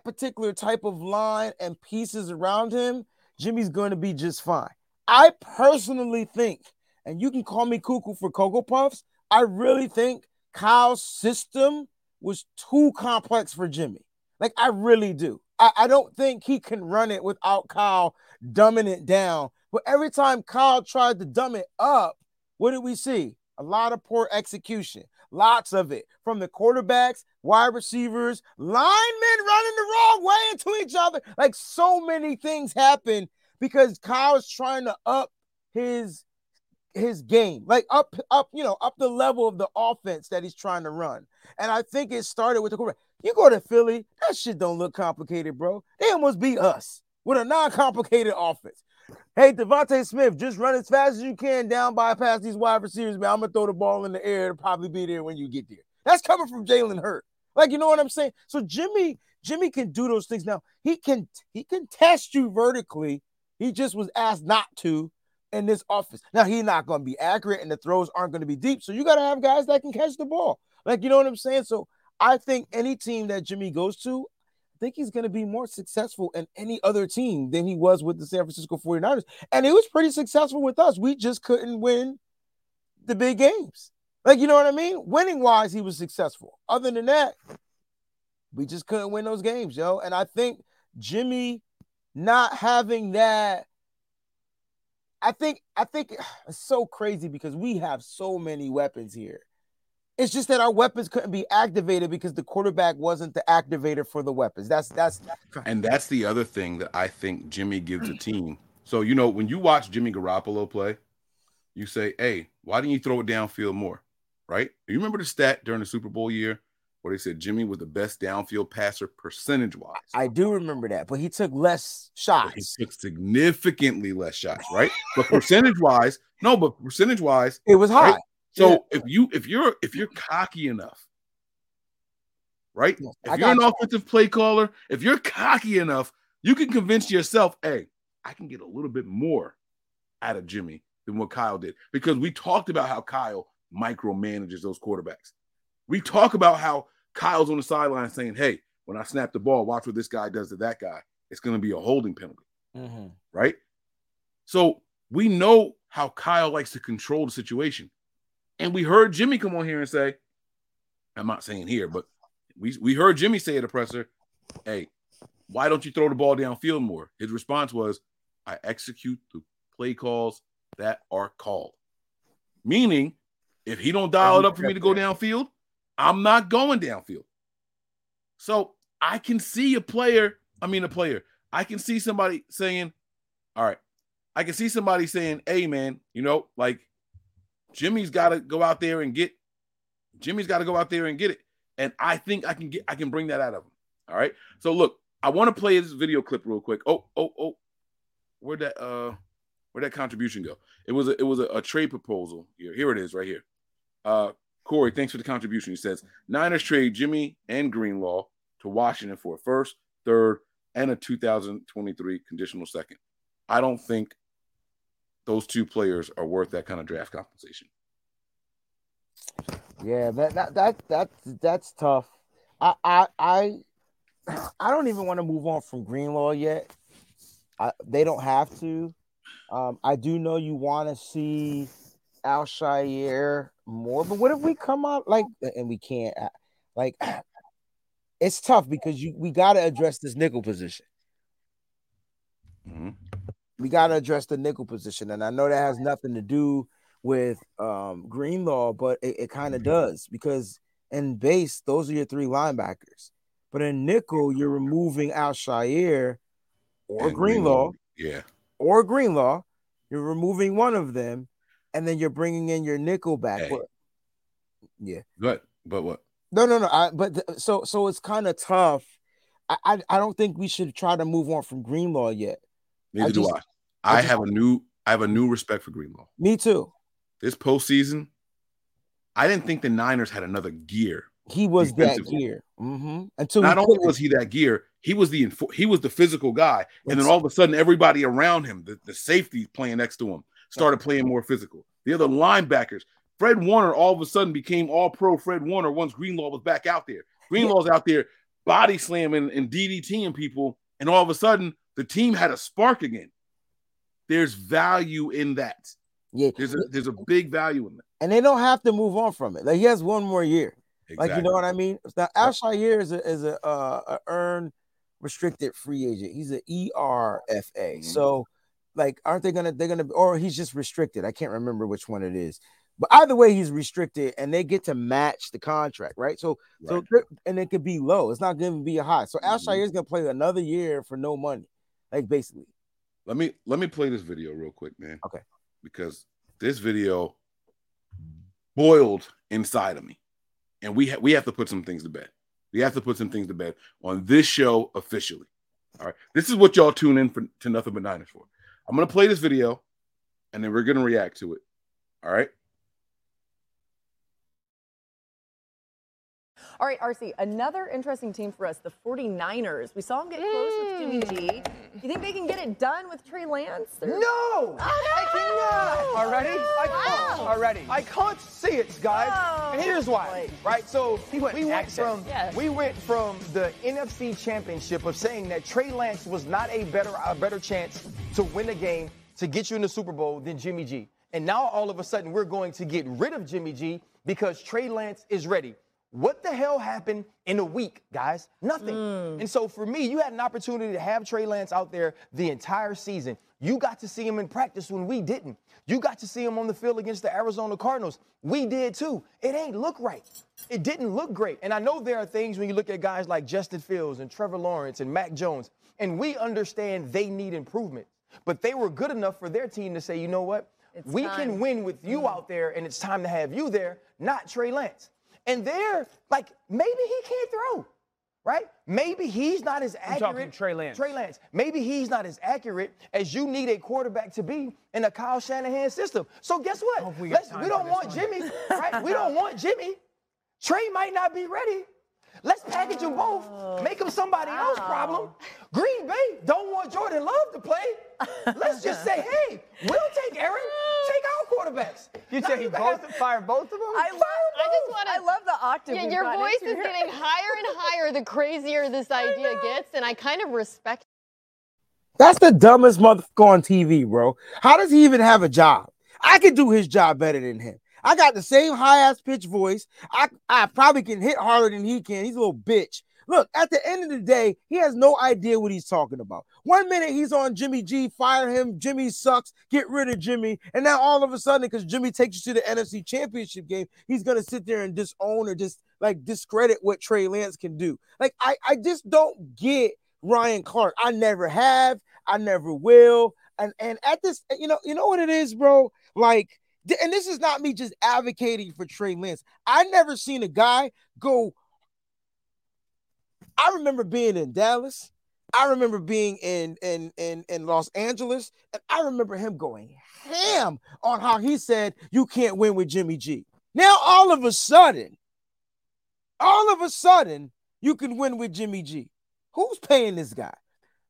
particular type of line and pieces around him, Jimmy's going to be just fine. I personally think, and you can call me cuckoo for Cocoa Puffs, I really think Kyle's system was too complex for Jimmy. Like, I really do. I don't think he can run it without Kyle dumbing it down. But every time Kyle tried to dumb it up, what did we see? A lot of poor execution, lots of it from the quarterbacks, wide receivers, linemen running the wrong way into each other. Like so many things happen because Kyle is trying to up his game, like up the level of the offense that he's trying to run. And I think it started with the quarterback. You go to Philly, that shit don't look complicated, bro. They almost beat us with a non-complicated offense. Hey, Devontae Smith, just run as fast as you can down, bypass these wide receivers, man. I'm going to throw the ball in the air. It'll probably be there when you get there. That's coming from Jalen Hurts. Like, you know what I'm saying? So Jimmy can do those things. Now, he can test you vertically. He just was asked not to in this offense. Now, he's not going to be accurate, and the throws aren't going to be deep. So you got to have guys that can catch the ball. Like, you know what I'm saying? So I think any team that Jimmy goes to, I think he's going to be more successful in any other team than he was with the San Francisco 49ers. And he was pretty successful with us. We just couldn't win the big games. Like, you know what I mean? Winning-wise, he was successful. Other than that, we just couldn't win those games, yo. And I think Jimmy not having that – I think it's so crazy because we have so many weapons here. It's just that our weapons couldn't be activated because the quarterback wasn't the activator for the weapons. And that's the other thing that I think Jimmy gives a team. So, you know, when you watch Jimmy Garoppolo play, you say, hey, why didn't you throw it downfield more, right? You remember the stat during the Super Bowl year where they said Jimmy was the best downfield passer percentage-wise? I do remember that, but he took less shots. But he took significantly less shots, right? But percentage-wise, it was high. Right? So yeah. if you're cocky enough, right? Yes, if you're an offensive play caller, if you're cocky enough, you can convince yourself, hey, I can get a little bit more out of Jimmy than what Kyle did. Because we talked about how Kyle micromanages those quarterbacks. We talk about how Kyle's on the sideline saying, hey, when I snap the ball, watch what this guy does to that guy. It's going to be a holding penalty, right? So we know how Kyle likes to control the situation. And we heard Jimmy come on here and say, I'm not saying here, but we heard Jimmy say to the presser, hey, why don't you throw the ball downfield more? His response was, I execute the play calls that are called. Meaning, if he don't dial it up for me to go downfield, I'm not going downfield. So I can see I can see somebody saying, hey, man, you know, like, Jimmy's got to go out there and get it. And I think I can bring that out of him. All right. So look, I want to play this video clip real quick. Oh, where'd that Where'd that contribution go? It was a trade proposal. Here it is right here. Corey, thanks for the contribution. He says, Niners trade Jimmy and Greenlaw to Washington for a first, third, and a 2023 conditional second. I don't think those two players are worth that kind of draft compensation. Yeah, that's tough. I don't even want to move on from Greenlaw yet. They don't have to. I do know you want to see Alshire more, but what if we come out and we can't? It's tough because we got to address this nickel position. Mm-hmm. We got to address the nickel position, and I know that has nothing to do with Greenlaw, but it kind of does, because in base, those are your three linebackers. But in nickel, you're removing Alshire or Greenlaw. Yeah. Or Greenlaw. You're removing one of them, and then you're bringing in your nickel back. Hey. Yeah. But what? No. So it's kind of tough. I don't think we should try to move on from Greenlaw yet. Neither do I. I have a new respect for Greenlaw. Me too. This postseason, I didn't think the Niners had another gear. He was that gear. Mm-hmm. Until not only was he that gear, he was the physical guy. And then all of a sudden, everybody around him, the safety playing next to him, started playing more physical. The other linebackers, Fred Warner all of a sudden became all-pro Fred Warner once Greenlaw was back out there. Greenlaw's out there body slamming and DDTing people, and all of a sudden, the team had a spark again. There's value in that. Yeah, there's a big value in that. And they don't have to move on from it. Like, he has one more year. Exactly. Like, you know what I mean? Now, Alshire is a earned restricted free agent. He's an ERFA. Mm-hmm. So, aren't they going to – or he's just restricted. I can't remember which one it is. But either way, he's restricted, and they get to match the contract, right? So and it could be low. It's not going to be a high. So, Alshire is going to play another year for no money, basically. Let me play this video real quick, man. Okay. Because this video boiled inside of me. And we have to put some things to bed. We have to put some things to bed on this show officially. All right. This is what y'all tune in for, to Nothing But Niners for. I'm going to play this video, and then we're going to react to it. All right. All right, RC, another interesting team for us, the 49ers. We saw them get close with Jimmy G. You think they can get it done with Trey Lance? Or... No! Oh, no! I cannot! Already? Oh, Already. I can't see it, guys. Oh, and here's why, right? So we went from the NFC Championship of saying that Trey Lance was not a better chance to win a game to get you in the Super Bowl than Jimmy G. And now all of a sudden we're going to get rid of Jimmy G because Trey Lance is ready. What the hell happened in a week, guys? Nothing. And so for me, you had an opportunity to have Trey Lance out there the entire season. You got to see him in practice when we didn't. You got to see him on the field against the Arizona Cardinals. We did too. It ain't look right. It didn't look great. And I know there are things when you look at guys like Justin Fields and Trevor Lawrence and Mac Jones, and we understand they need improvement. But they were good enough for their team to say, you know what? We can win with you out there, and it's time to have you there, not Trey Lance. And they're like, maybe he can't throw, right? Maybe he's not as accurate. I'm talking Trey Lance. Maybe he's not as accurate as you need a quarterback to be in a Kyle Shanahan system. So guess what? We don't want Jimmy, right? We don't want Jimmy. Trey might not be ready. Let's package them both, make them somebody else's problem. Green Bay don't want Jordan Love to play. Let's just say, hey, we'll take Aaron, take our quarterbacks. You say you both fire both of them? I love the octave. Yeah, your voice is getting higher and higher the crazier this idea gets, and I kind of respect it. That's the dumbest motherfucker on TV, bro. How does he even have a job? I could do his job better than him. I got the same high-ass pitch voice. I probably can hit harder than he can. He's a little bitch. Look, at the end of the day, he has no idea what he's talking about. 1 minute he's on Jimmy G, fire him, Jimmy sucks, get rid of Jimmy. And now all of a sudden, because Jimmy takes you to the NFC Championship game, he's going to sit there and disown or just discredit what Trey Lance can do. I just don't get Ryan Clark. I never have. I never will. And at this, you know what it is, bro? And this is not me just advocating for Trey Lance. I never seen a guy go. I remember being in Dallas. I remember being in Los Angeles, and I remember him going ham on how he said, you can't win with Jimmy G. Now, all of a sudden, you can win with Jimmy G. Who's paying this guy?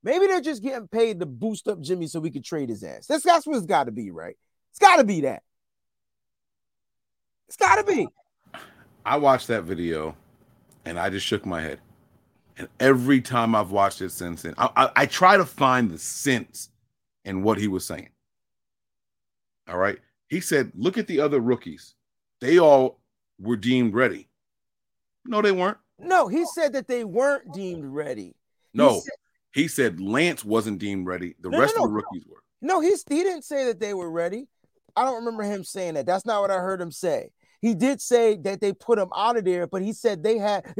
Maybe they're just getting paid to boost up Jimmy so we could trade his ass. That's what it's got to be, right? It's got to be that. It's got to be. I watched that video, and I just shook my head. And every time I've watched it since then, I try to find the sense in what he was saying. All right? He said, look at the other rookies. They all were deemed ready. No, they weren't. No, he said that they weren't deemed ready. He said Lance wasn't deemed ready. The rest of the rookies were. No, he didn't say that they were ready. I don't remember him saying that. That's not what I heard him say. He did say that they put him out of there, but he said that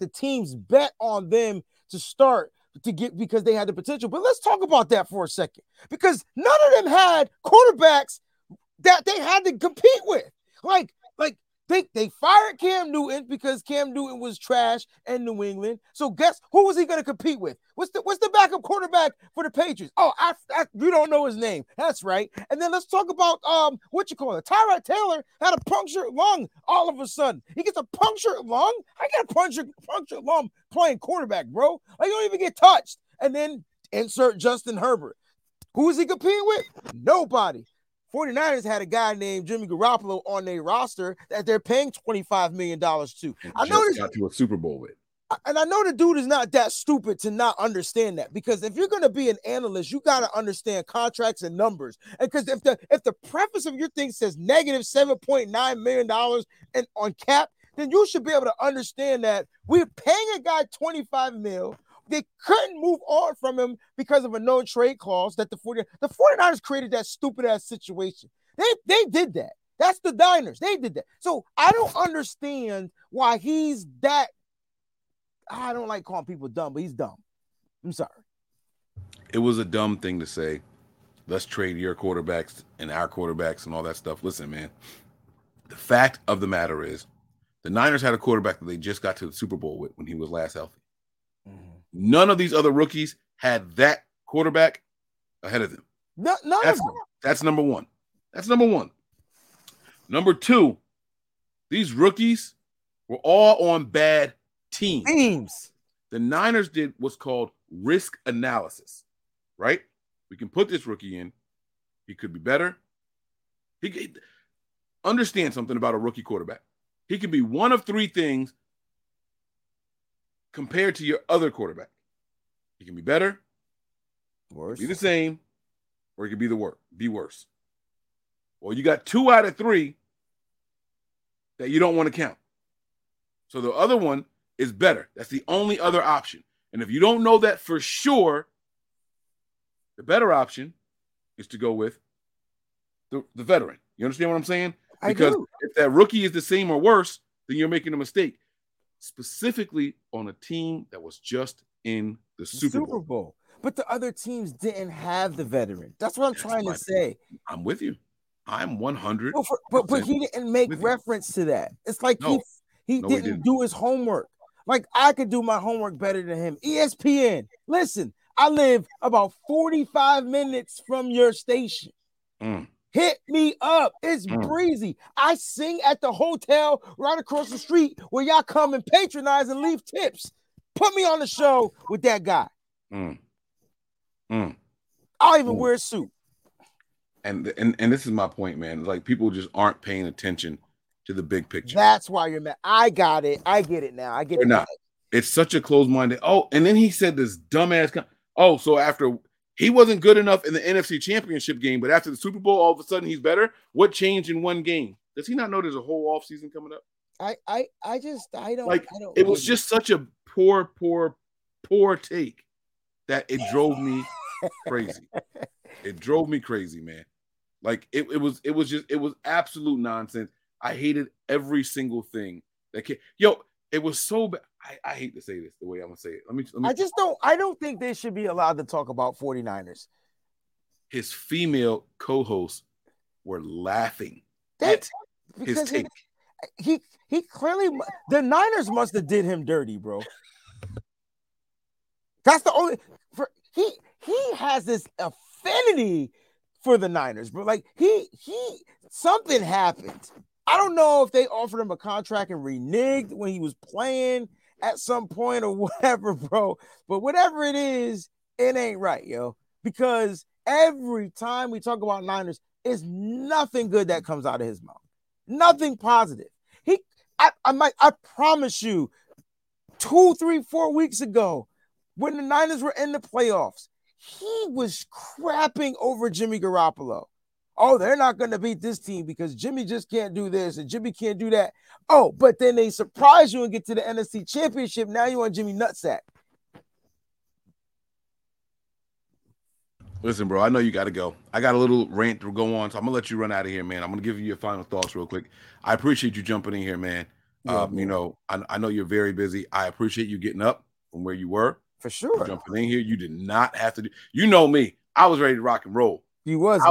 the teams bet on them to start to get because they had the potential. But let's talk about that for a second, because none of them had quarterbacks that they had to compete with. Like they fired Cam Newton because Cam Newton was trash in New England. So guess who was he going to compete with? What's the backup quarterback for the Patriots? Oh, you don't know his name. That's right. And then let's talk about Tyrod Taylor had a punctured lung all of a sudden. He gets a punctured lung? I got a punctured lung playing quarterback, bro. Like, you don't even get touched. And then insert Justin Herbert. Who is he competing with? Nobody. 49ers had a guy named Jimmy Garoppolo on their roster that they're paying $25 million to. I know this got to a Super Bowl with. And I know the dude is not that stupid to not understand that, because if you're going to be an analyst, you got to understand contracts and numbers. And because if the preface of your thing says negative $7.9 million and on cap, then you should be able to understand that we're paying a guy $25 million. They couldn't move on from him because of a no trade clause that the 49ers created that stupid ass situation. They did that. That's the Niners. They did that. So I don't understand why he's that. I don't like calling people dumb, but he's dumb. I'm sorry. It was a dumb thing to say. Let's trade your quarterbacks and our quarterbacks and all that stuff. Listen, man, the fact of the matter is the Niners had a quarterback that they just got to the Super Bowl with when he was last healthy. Mm-hmm. None of these other rookies had that quarterback ahead of them. None of them. That's number one. Number two, these rookies were all on bad teams. The Niners did what's called risk analysis, right? We can put this rookie in. He could be better. He could understand something about a rookie quarterback. He could be one of three things compared to your other quarterback. He can be better, worse, be the same, or he could be worse. Well, you got two out of three that you don't want to count. So the other one is better. That's the only other option. And if you don't know that for sure, the better option is to go with the veteran. You understand what I'm saying? Because if that rookie is the same or worse, then you're making a mistake. Specifically on a team that was just in the Super Bowl. But the other teams didn't have the veteran. That's what I'm trying to say. I'm with you. I'm 100%. But he didn't make reference to that. It's like he didn't do his homework. Like, I could do my homework better than him. ESPN, listen, I live about 45 minutes from your station. Hit me up. It's breezy. I sing at the hotel right across the street where y'all come and patronize and leave tips. Put me on the show with that guy. I'll even wear a suit. And this is my point, man. Like, people just aren't paying attention to the big picture. That's why you're mad. I got it. I get it now. I get it. Now. It's such a closed-minded. Oh, and then he said this dumbass. So after... He wasn't good enough in the NFC Championship game, but after the Super Bowl, all of a sudden he's better. What changed in one game? Does he not know there's a whole offseason coming up? I don't. It was just such a poor take that it drove me crazy. It drove me crazy, man. Like, it was absolute nonsense. I hated every single thing that came. Yo, it was so bad. I hate to say this the way I'm going to say it. Let me. I don't think they should be allowed to talk about 49ers. His female co-hosts were laughing at his take. He clearly, the Niners must have did him dirty, bro. That's the only – he has this affinity for the Niners, but, like, he – something happened. I don't know if they offered him a contract and reneged when he was playing at some point or whatever, bro. But whatever it is, it ain't right, yo, because every time we talk about Niners, it's nothing good that comes out of his mouth. Nothing positive. I promise you, 2, 3, 4 weeks ago, when the Niners were in the playoffs, he was crapping over Jimmy Garoppolo. Oh, they're not going to beat this team because Jimmy just can't do this and Jimmy can't do that. Oh, but then they surprise you and get to the NFC Championship. Now you want Jimmy nutsack. Listen, bro, I know you got to go. I got a little rant to go on, so I'm going to let you run out of here, man. I'm going to give you your final thoughts real quick. I appreciate you jumping in here, man. Yeah, man. You know, I know you're very busy. I appreciate you getting up from where you were. For sure. Jumping in here. You did not have to do – you know me. I was ready to rock and roll. You was. I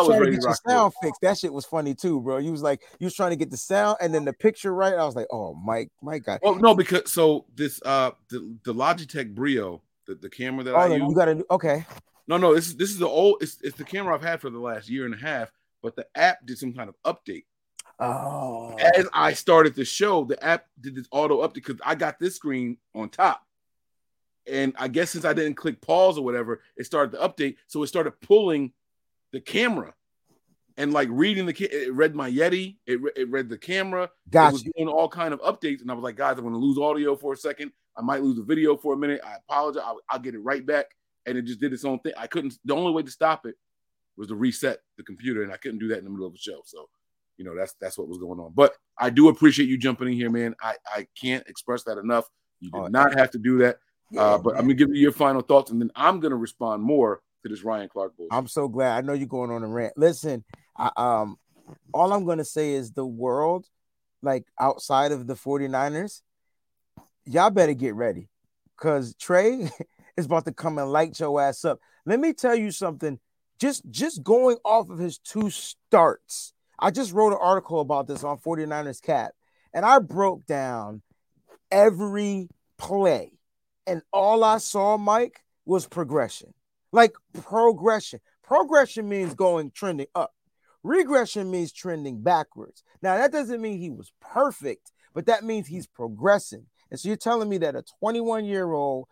was ready to get your sound fixed. That shit was funny too, bro. You was like, you was trying to get the sound and then the picture right. I was like, oh, Mike got. Oh no, because so this the Logitech Brio, the camera that I use. You got to okay. No, this is the old. It's the camera I've had for the last year and a half, but the app did some kind of update. Oh. As I started the show, the app did this auto update because I got this screen on top. And I guess since I didn't click pause or whatever, it started the update. So it started pulling the camera and like reading it read my Yeti. It read the camera. Gotcha. It was doing all kind of updates. And I was like, guys, I'm going to lose audio for a second. I might lose the video for a minute. I apologize. I'll get it right back. And it just did its own thing. I couldn't, the only way to stop it was to reset the computer. And I couldn't do that in the middle of the show. So, you know, that's what was going on, but I do appreciate you jumping in here, man. I can't express that enough. You did not have to do that. Yeah, but man. I'm going to give you your final thoughts, and then I'm going to respond more to this Ryan Clark bullshit. I'm so glad. I know you're going on a rant. Listen, all I'm going to say is the world, like outside of the 49ers, y'all better get ready because Trey is about to come and light your ass up. Let me tell you something. Just going off of his 2 starts, I just wrote an article about this on 49ers Cap, and I broke down every play. And all I saw, Mike, was progression. Like progression. Progression means going trending up. Regression means trending backwards. Now, that doesn't mean he was perfect, but that means he's progressing. And so you're telling me that a 21-year-old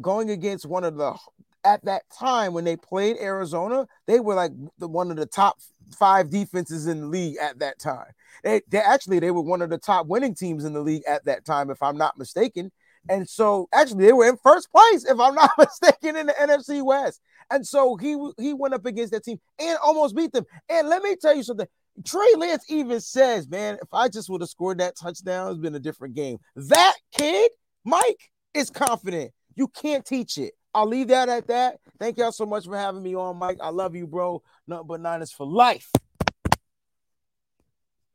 going against one of the – at that time when they played Arizona, they were like one of the top 5 defenses in the league at that time. They were one of the top winning teams in the league at that time, if I'm not mistaken. And so, actually, they were in first place, if I'm not mistaken, in the NFC West. And so, he went up against that team and almost beat them. And let me tell you something. Trey Lance even says, man, if I just would have scored that touchdown, it's been a different game. That kid, Mike, is confident. You can't teach it. I'll leave that at that. Thank y'all so much for having me on, Mike. I love you, bro. Nothing but Niners for life.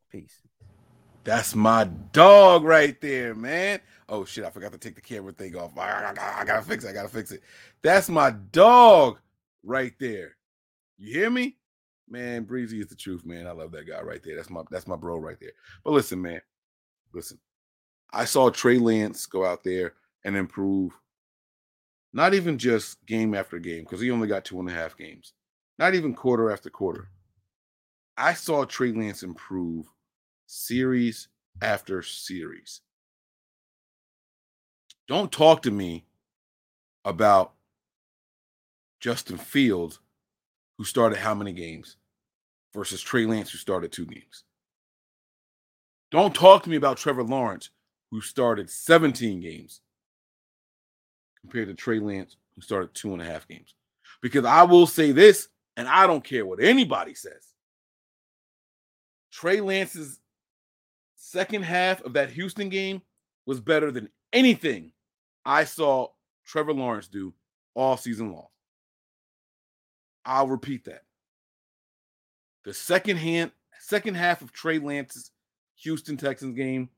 Peace. That's my dog right there, man. Oh, shit, I forgot to take the camera thing off. I got to fix it. That's my dog right there. You hear me? Man, Breezy is the truth, man. I love that guy right there. That's my bro right there. But listen, man, I saw Trey Lance go out there and improve not even just game after game because he only got 2.5 games, not even quarter after quarter. I saw Trey Lance improve series after series. Don't talk to me about Justin Fields, who started how many games, versus Trey Lance, who started 2 games. Don't talk to me about Trevor Lawrence, who started 17 games, compared to Trey Lance, who started 2.5 games. Because I will say this, and I don't care what anybody says. Trey Lance's second half of that Houston game was better than anything I saw Trevor Lawrence do all season long. I'll repeat that. The second half of Trey Lance's Houston Texans game,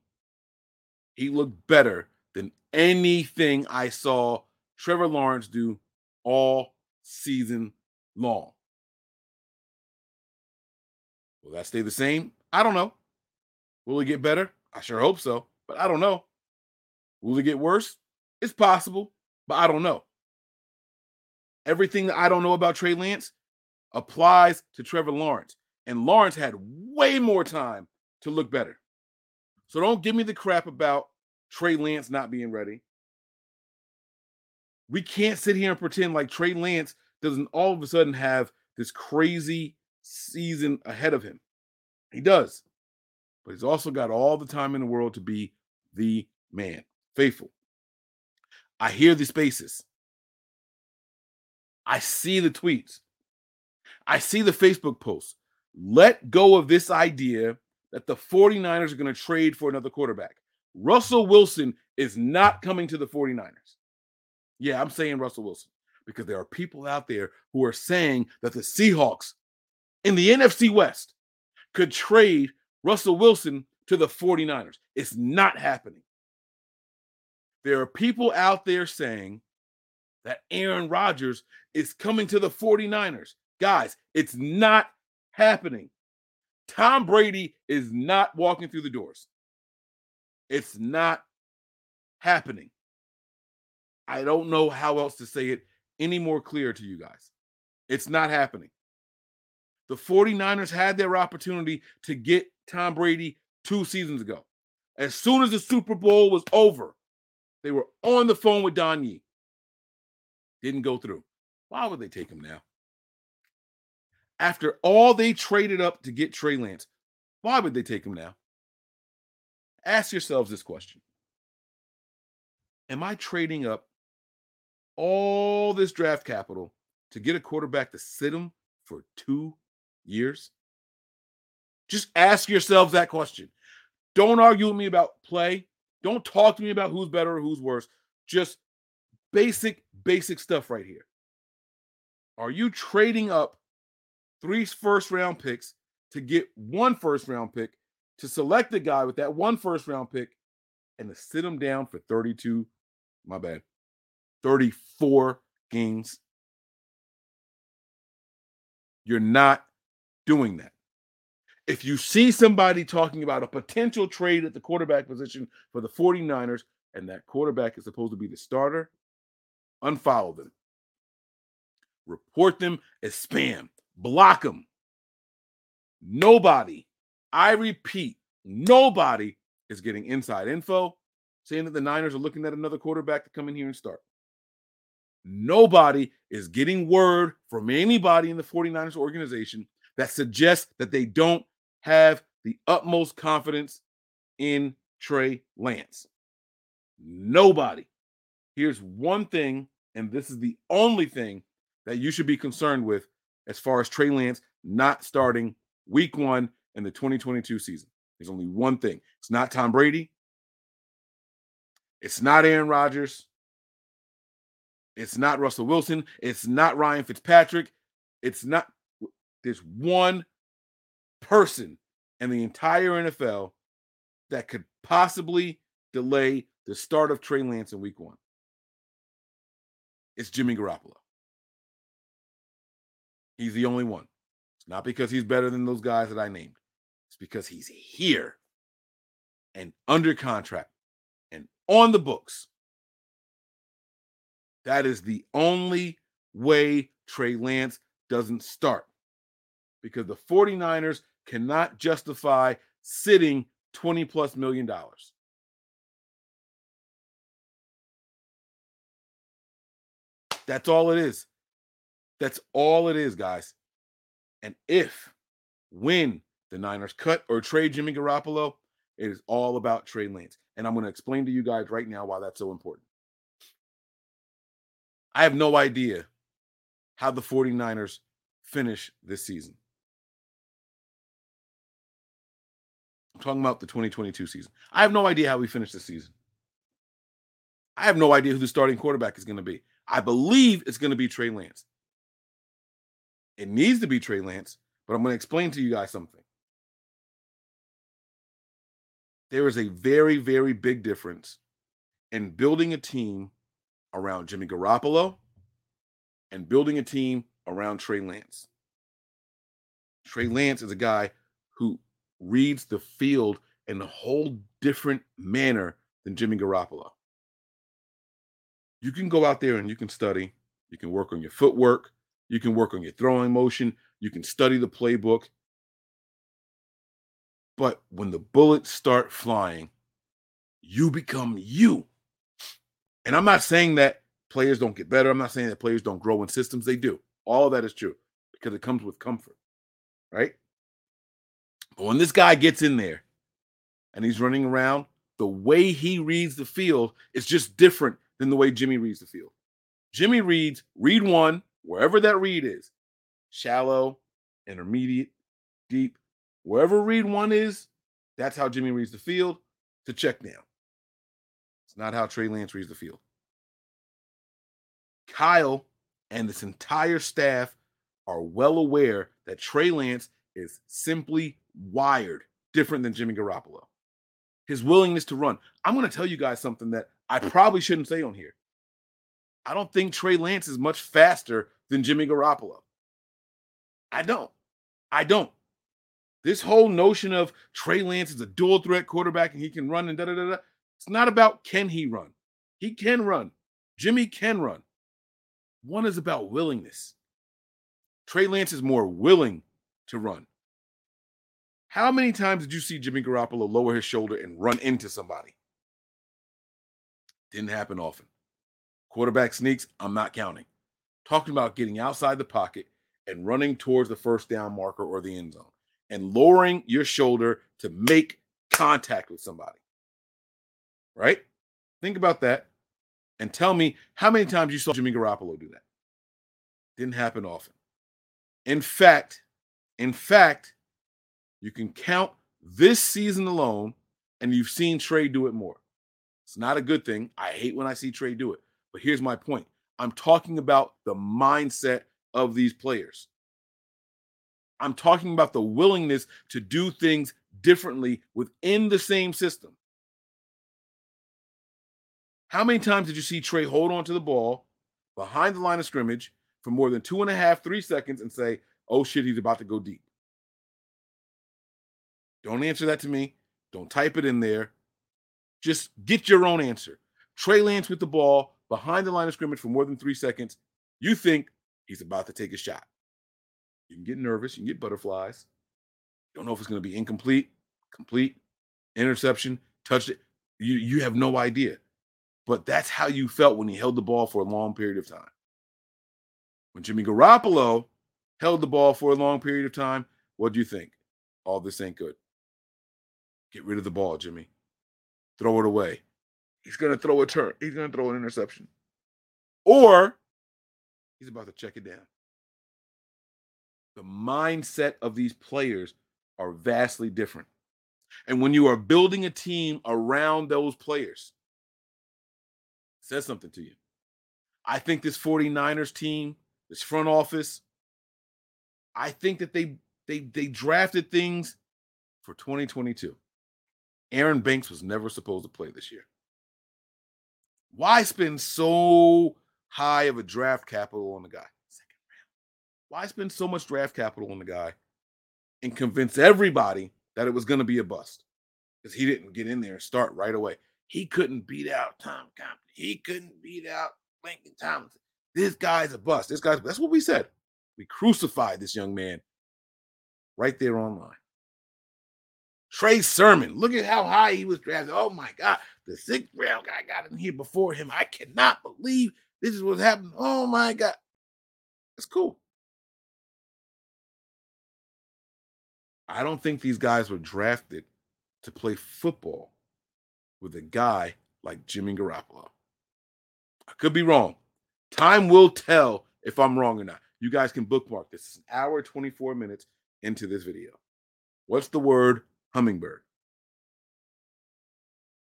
he looked better than anything I saw Trevor Lawrence do all season long. Will that stay the same? I don't know. Will it get better? I sure hope so, but I don't know. Will it get worse? It's possible, but I don't know. Everything that I don't know about Trey Lance applies to Trevor Lawrence. And Lawrence had way more time to look better. So don't give me the crap about Trey Lance not being ready. We can't sit here and pretend like Trey Lance doesn't all of a sudden have this crazy season ahead of him. He does. But he's also got all the time in the world to be the man. Faithful. I hear the spaces. I see the tweets. I see the Facebook posts. Let go of this idea that the 49ers are going to trade for another quarterback. Russell Wilson is not coming to the 49ers. Yeah, I'm saying Russell Wilson because there are people out there who are saying that the Seahawks in the NFC West could trade Russell Wilson to the 49ers. It's not happening. There are people out there saying that Aaron Rodgers is coming to the 49ers. Guys, it's not happening. Tom Brady is not walking through the doors. It's not happening. I don't know how else to say it any more clear to you guys. It's not happening. The 49ers had their opportunity to get Tom Brady 2 seasons ago. As soon as the Super Bowl was over, they were on the phone with Don Yee. Didn't go through. Why would they take him now? After all they traded up to get Trey Lance, why would they take him now? Ask yourselves this question. Am I trading up all this draft capital to get a quarterback to sit him for 2 years? Just ask yourselves that question. Don't argue with me about play. Don't talk to me about who's better or who's worse. Just basic stuff right here. Are you trading up 3 first-round picks to get 1 first-round pick to select the guy with that 1 first-round pick and to sit him down for 34 games? You're not doing that. If you see somebody talking about a potential trade at the quarterback position for the 49ers and that quarterback is supposed to be the starter, unfollow them. Report them as spam. Block them. Nobody, I repeat, nobody is getting inside info saying that the Niners are looking at another quarterback to come in here and start. Nobody is getting word from anybody in the 49ers organization that suggests that they don't have the utmost confidence in Trey Lance. Nobody. Here's one thing, and this is the only thing that you should be concerned with as far as Trey Lance not starting week 1 in the 2022 season. There's only one thing. It's not Tom Brady. It's not Aaron Rodgers. It's not Russell Wilson. It's not Ryan Fitzpatrick. It's not. There's one person in the entire NFL that could possibly delay the start of Trey Lance in week 1. It's Jimmy Garoppolo. He's the only one. It's not because he's better than those guys that I named. It's because he's here and under contract and on the books. That is the only way Trey Lance doesn't start, because the 49ers cannot justify sitting $20+ million. That's all it is. That's all it is, guys. And when the Niners cut or trade Jimmy Garoppolo, it is all about Trey Lance. And I'm going to explain to you guys right now why that's so important. I have no idea how the 49ers finish this season. I'm talking about the 2022 season. I have no idea how we finish this season. I have no idea who the starting quarterback is going to be. I believe it's going to be Trey Lance. It needs to be Trey Lance, but I'm going to explain to you guys something. There is a very, very big difference in building a team around Jimmy Garoppolo and building a team around Trey Lance. Trey Lance is a guy who reads the field in a whole different manner than Jimmy Garoppolo. you can go out there and you can study. You can work on your footwork. You can work on your throwing motion. You can study the playbook. But when the bullets start flying, you become you. And I'm not saying that players don't get better. I'm not saying that players don't grow in systems. They do. All of that is true because it comes with comfort, right? But when this guy gets in there and he's running around, the way he reads the field is just different than the way Jimmy reads the field. Jimmy reads read one, wherever that read is, shallow, intermediate, deep, wherever read one is, that's how Jimmy reads the field to check down. It's not how Trey Lance reads the field. Kyle and this entire staff are well aware that Trey Lance is simply wired different than Jimmy Garoppolo. His willingness to run. I'm going to tell you guys something that I probably shouldn't say on here. I don't think Trey Lance is much faster than Jimmy Garoppolo. I don't. This whole notion of Trey Lance is a dual threat quarterback and he can run and da-da-da-da, it's not about can he run. He can run. Jimmy can run. One is about willingness. Trey Lance is more willing to run. How many times did you see Jimmy Garoppolo lower his shoulder and run into somebody? Didn't happen often. Quarterback sneaks, I'm not counting. Talking about getting outside the pocket and running towards the first down marker or the end zone and lowering your shoulder to make contact with somebody, right? Think about that and tell me how many times you saw Jimmy Garoppolo do that. Didn't happen often. In fact, you can count this season alone and you've seen Trey do it more. It's not a good thing. I hate when I see Trey do it. But here's my point. I'm talking about the mindset of these players. I'm talking about the willingness to do things differently within the same system. How many times did you see Trey hold on to the ball behind the line of scrimmage for more than 2.5, 3 seconds and say, oh shit, he's about to go deep? Don't answer that to me. Don't type it in there. Just get your own answer. Trey Lance with the ball behind the line of scrimmage for more than 3 seconds. You think he's about to take a shot. You can get nervous. You can get butterflies. You don't know if it's going to be incomplete, complete, interception, touchdown. You have no idea. But that's how you felt when he held the ball for a long period of time. When Jimmy Garoppolo held the ball for a long period of time, what do you think? All this ain't good. Get rid of the ball, Jimmy. Throw it away. He's going to throw a turn. He's going to throw an interception. Or he's about to check it down. The mindset of these players are vastly different. And when you are building a team around those players, it says something to you. I think this 49ers team, this front office, I think that they drafted things for 2022. Aaron Banks was never supposed to play this year. Why spend so high of a draft capital on the guy? Second round. Why spend so much draft capital on the guy and convince everybody that it was going to be a bust? Because he didn't get in there and start right away. He couldn't beat out Tom Compton. He couldn't beat out Lincoln Tomlinson. This guy's a bust. That's what we said. We crucified this young man right there online. Trey Sermon, look at how high he was drafted. Oh, my God. The 6th round guy got in here before him. I cannot believe this is what's happening. Oh, my God. That's cool. I don't think these guys were drafted to play football with a guy like Jimmy Garoppolo. I could be wrong. Time will tell if I'm wrong or not. You guys can bookmark this. It's an hour, 24 minutes into this video. What's the word hummingbird?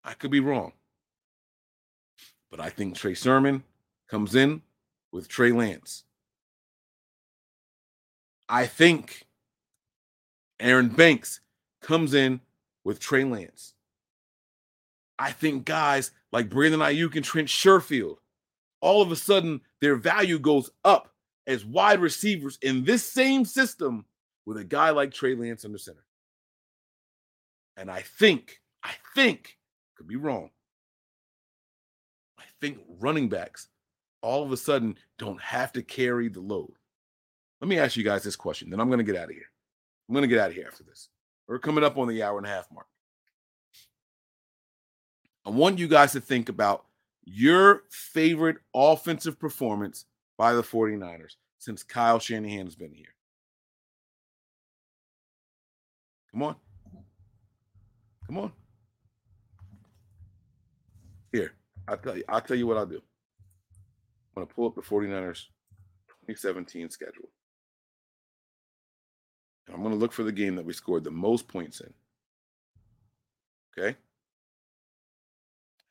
I could be wrong, but I think Trey Sermon comes in with Trey Lance. I think Aaron Banks comes in with Trey Lance. I think guys like Brandon Ayuk and Trent Sherfield, all of a sudden their value goes up as wide receivers in this same system with a guy like Trey Lance under center. And I think, could be wrong. I think running backs all of a sudden don't have to carry the load. Let me ask you guys this question, then I'm going to get out of here. I'm going to get out of here after this. We're coming up on the 1.5 hour mark. I want you guys to think about your favorite offensive performance by the 49ers since Kyle Shanahan has been here. Come on. Come on. Here, I'll tell you what I'll do. I'm going to pull up the 49ers 2017 schedule. I'm going to look for the game that we scored the most points in. Okay? I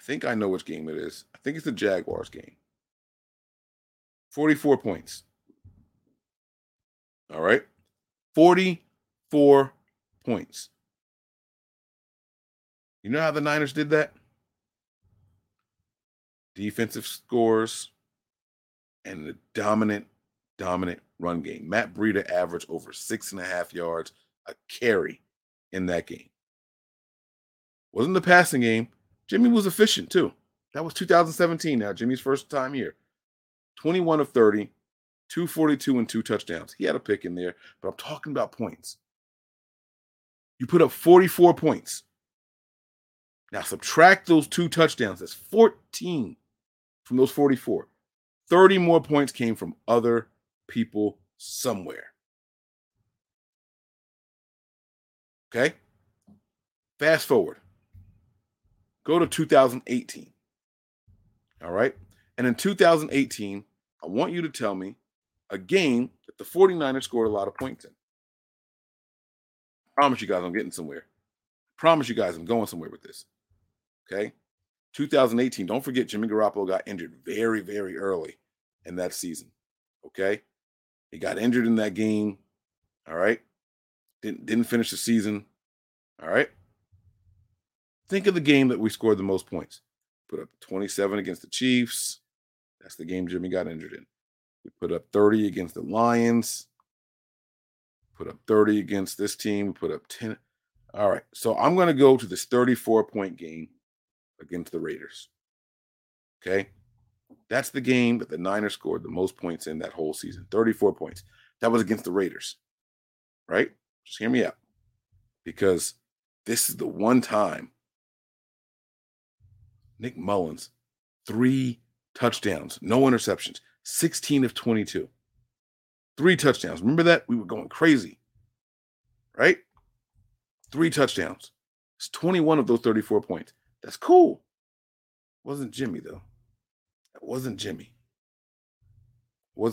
think I know which game it is. I think it's the Jaguars game. 44 points. All right? 44 points. You know how the Niners did that? Defensive scores and the dominant run game. Matt Breida averaged over 6.5 yards a carry in that game. Wasn't the passing game. Jimmy was efficient too. That was 2017 now, Jimmy's first time here. 21 of 30, 242 and 2 touchdowns. He had a pick in there, but I'm talking about points. You put up 44 points. Now subtract those 2 touchdowns. That's 14 from those 44. 30 more points came from other people somewhere. Okay? Fast forward. Go to 2018. All right? And in 2018, I want you to tell me a game that the 49ers scored a lot of points in. I promise you guys I'm getting somewhere. I promise you guys I'm going somewhere with this. Okay? 2018, don't forget Jimmy Garoppolo got injured very, very early in that season. Okay? He got injured in that game. All right? Didn't finish the season. All right? Think of the game that we scored the most points. Put up 27 against the Chiefs. That's the game Jimmy got injured in. We put up 30 against the Lions. Put up 30 against this team. We put up 10. All right. So I'm going to go to this 34-point game against the Raiders. Okay? That's the game that the Niners scored the most points in that whole season. 34 points. That was against the Raiders. Right? Just hear me out. Because this is the one time Nick Mullins, 3 touchdowns, no interceptions, 16 of 22. 3 touchdowns. Remember that? We were going crazy, right? 3 touchdowns. It's 21 of those 34 points. That's cool. Wasn't Jimmy, though. It wasn't Jimmy. Go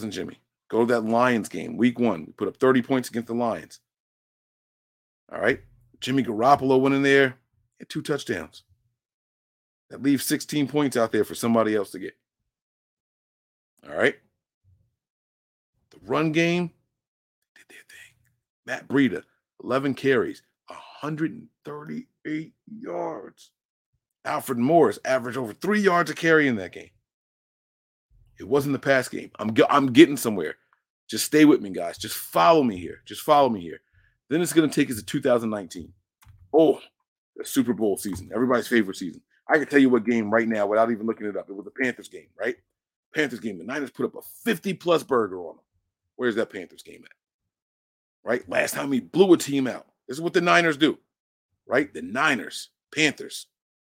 to that Lions game, week 1. We put up 30 points against the Lions. All right? Jimmy Garoppolo went in there, had 2 touchdowns. That leaves 16 points out there for somebody else to get. All right? The run game did their thing. Matt Breida, 11 carries, 138 yards. Alfred Morris averaged over 3 yards a carry in that game. It wasn't the pass game. I'm getting somewhere. Just stay with me, guys. Just follow me here. Then it's going to take us to 2019. Oh, the Super Bowl season, everybody's favorite season. I can tell you what game right now without even looking it up. It was the Panthers game, right? The Niners put up a 50-plus burger on them. Where's that Panthers game at? Right? Last time we blew a team out. This is what the Niners do, right? The Niners, Panthers.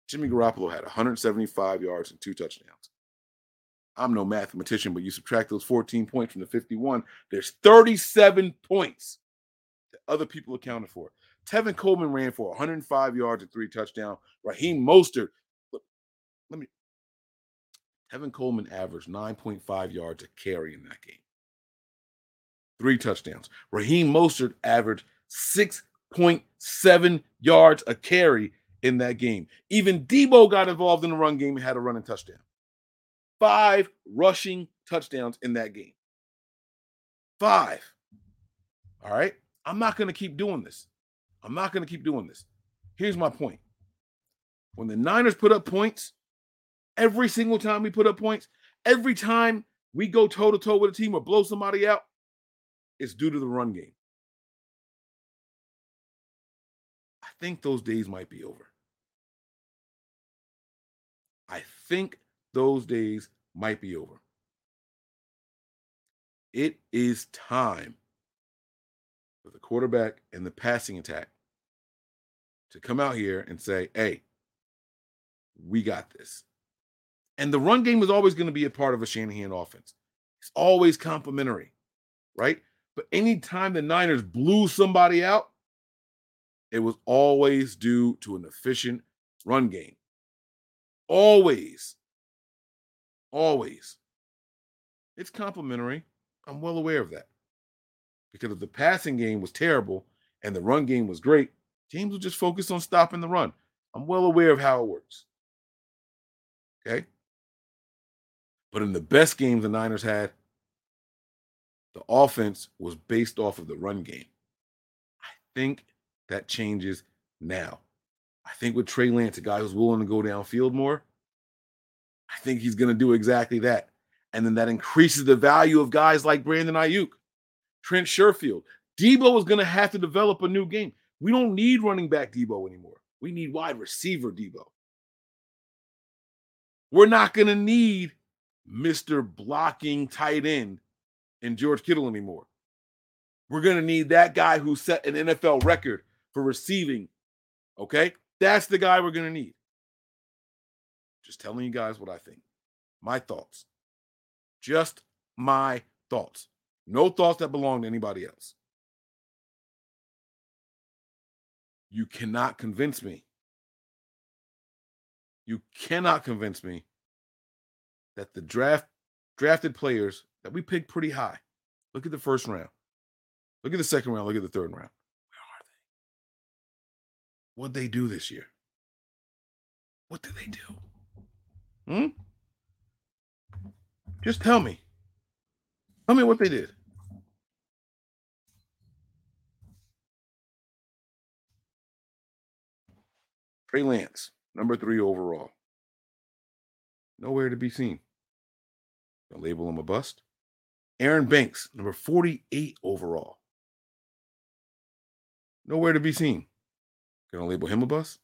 Jimmy Garoppolo had 175 yards and 2 touchdowns. I'm no mathematician, but you subtract those 14 points from the 51, there's 37 points that other people accounted for. Tevin Coleman ran for 105 yards and 3 touchdowns. Raheem Mostert. Tevin Coleman averaged 9.5 yards a carry in that game. 3 touchdowns. Raheem Mostert averaged 6.7 yards a carry in that game. Even Deebo got involved in the run game and had a running touchdown. 5 rushing touchdowns in that game. 5. All right? I'm not going to keep doing this. Here's my point. When the Niners put up points, every single time we put up points, every time we go toe-to-toe with a team or blow somebody out, it's due to the run game. I think those days might be over. I think those days might be over. It is time for the quarterback and the passing attack to come out here and say, hey, we got this. And the run game is always going to be a part of a Shanahan offense. It's always complimentary, right? But anytime the Niners blew somebody out, it was always due to an efficient run game. Always. Always. It's complimentary. I'm well aware of that. Because if the passing game was terrible and the run game was great, teams will just focus on stopping the run. I'm well aware of how it works. Okay? But in the best games the Niners had, the offense was based off of the run game. I think that changes now. I think with Trey Lance, a guy who's willing to go downfield more, I think he's going to do exactly that. And then that increases the value of guys like Brandon Ayuk, Trent Sherfield. Deebo is going to have to develop a new game. We don't need running back Deebo anymore. We need wide receiver Deebo. We're not going to need Mr. Blocking tight end and George Kittle anymore. We're going to need that guy who set an NFL record for receiving, okay? That's the guy we're going to need. Just telling you guys what I think. My thoughts. Just my thoughts. No thoughts that belong to anybody else. You cannot convince me. You cannot convince me that the drafted players that we picked pretty high. Look at the first round. Look at the second round. Look at the third round. Where are they? What'd they do this year? What did they do? Just tell me. Tell me what they did. Trey Lance, number 3 overall. Nowhere to be seen. They'll label him a bust. Aaron Banks, number 48 overall. Nowhere to be seen. Gonna label him a bust.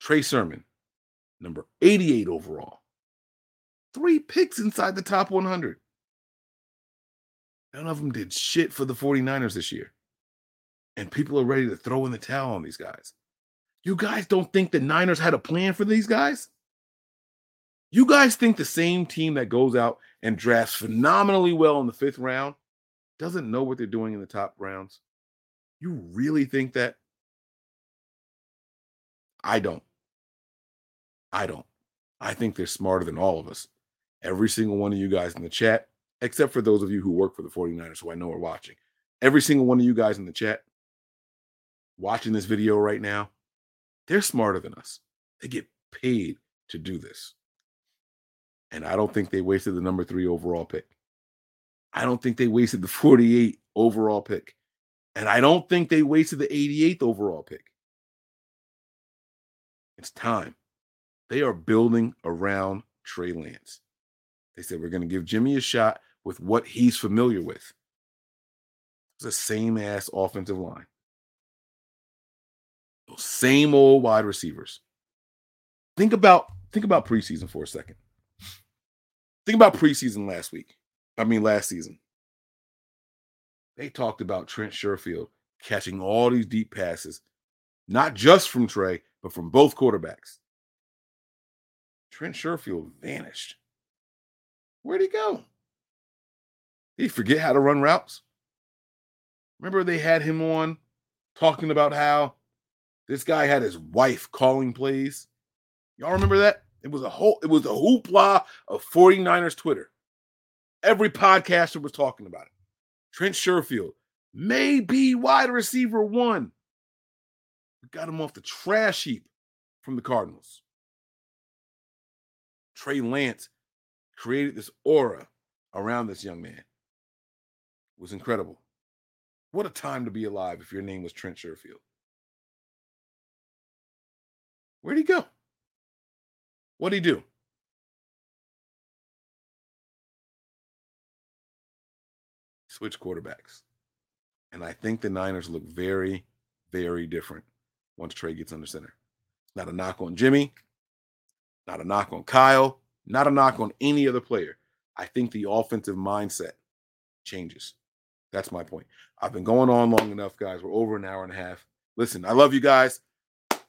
Trey Sermon, number 88 overall. 3 picks inside the top 100. None of them did shit for the 49ers this year. And people are ready to throw in the towel on these guys. You guys don't think the Niners had a plan for these guys? You guys think the same team that goes out and drafts phenomenally well in the 5th round doesn't know what they're doing in the top rounds? You really think that? I don't. I think they're smarter than all of us. Every single one of you guys in the chat, except for those of you who work for the 49ers who I know are watching. Every single one of you guys in the chat watching this video right now, they're smarter than us. They get paid to do this. And I don't think they wasted the number 3 overall pick. I don't think they wasted the 48 overall pick. And I don't think they wasted the 88th overall pick. It's time. They are building around Trey Lance. They said, we're going to give Jimmy a shot with what he's familiar with. It's the same-ass offensive line. Those same old wide receivers. Think about preseason for a second. Think about preseason last season. They talked about Trent Sherfield catching all these deep passes, not just from Trey, but from both quarterbacks. Trent Sherfield vanished. Where'd he go? Did he forget how to run routes? Remember they had him on talking about how this guy had his wife calling plays? Y'all remember that? It was a hoopla of 49ers Twitter. Every podcaster was talking about it. Trent Sherfield may be wide receiver 1. We got him off the trash heap from the Cardinals. Trey Lance created this aura around this young man. It was incredible. What a time to be alive if your name was Trent Sherfield. Where'd he go? What'd he do? Switch quarterbacks. And I think the Niners look very, very different once Trey gets under center. Not a knock on Jimmy. Not a knock on Kyle, not a knock on any other player. I think the offensive mindset changes. That's my point. I've been going on long enough, guys. We're over an hour and a half. Listen, I love you guys.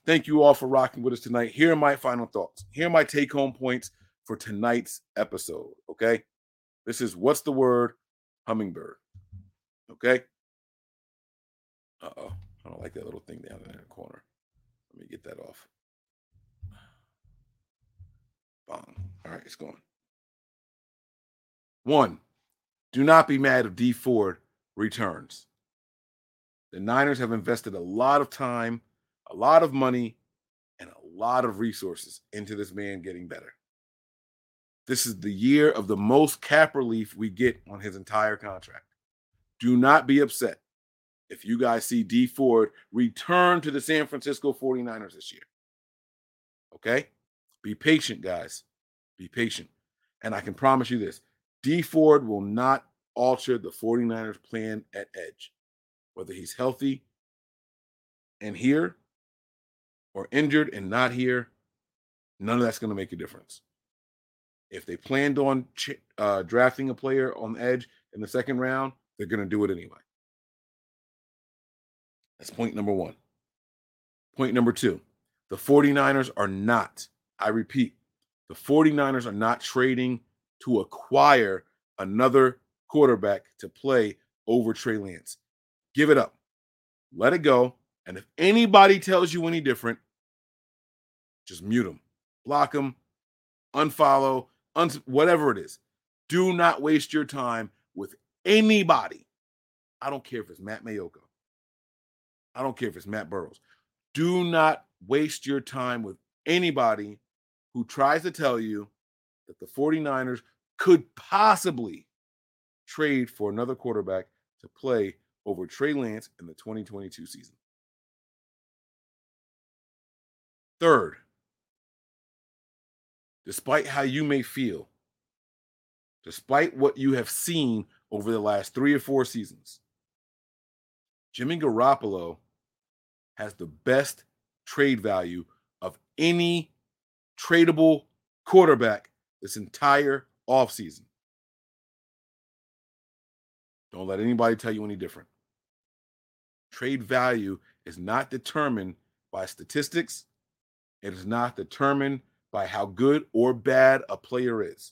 Thank you all for rocking with us tonight. Here are my final thoughts. Here are my take-home points for tonight's episode, okay? This is What's the Word Hummingbird, okay? Uh-oh. I don't like that little thing down there in the corner. Let me get that off. Bong. All right, it's going. 1, do not be mad if Dee Ford returns. The Niners have invested a lot of time, a lot of money, and a lot of resources into this man getting better. This is the year of the most cap relief we get on his entire contract. Do not be upset if you guys see Dee Ford return to the San Francisco 49ers this year. Okay? Be patient, guys. Be patient. And I can promise you this. Dee Ford will not alter the 49ers' plan at edge, whether he's healthy and here or injured and not here. None of that's going to make a difference. If they planned on drafting a player on the edge in the second round, they're going to do it anyway. That's point number 1. Point number 2, the 49ers are not, I repeat, the 49ers are not trading to acquire another quarterback to play over Trey Lance. Give it up. Let it go. And if anybody tells you any different, just mute them, block them, unfollow, whatever it is. Do not waste your time with anybody. I don't care if it's Matt Mayoko. I don't care if it's Matt Burrows. Do not waste your time with anybody who tries to tell you that the 49ers could possibly trade for another quarterback to play over Trey Lance in the 2022 season. 3rd, despite how you may feel, despite what you have seen over the last 3 or 4 seasons, Jimmy Garoppolo has the best trade value of any tradable quarterback this entire offseason. Don't let anybody tell you any different. Trade value is not determined by statistics. It is not determined by how good or bad a player is.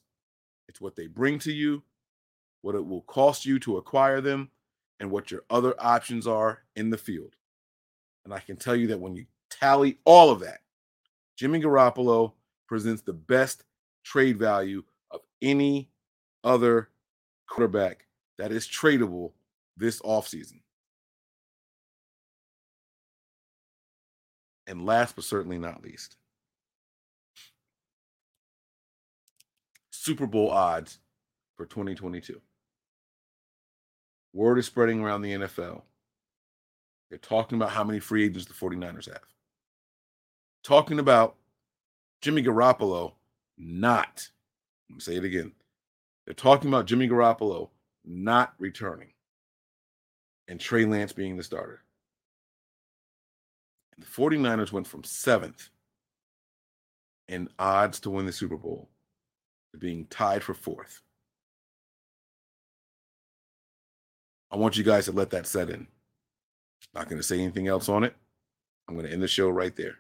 It's what they bring to you, what it will cost you to acquire them, and what your other options are in the field. And I can tell you that when you tally all of that, Jimmy Garoppolo presents the best trade value of any other quarterback that is tradable this offseason. And last but certainly not least, Super Bowl odds for 2022. Word is spreading around the NFL. They're talking about how many free agents the 49ers have. Talking about Jimmy Garoppolo not, I'm going to say it again. They're talking about Jimmy Garoppolo not returning and Trey Lance being the starter. The 49ers went from 7th in odds to win the Super Bowl to being tied for 4th. I want you guys to let that set in. Not going to say anything else on it. I'm going to end the show right there.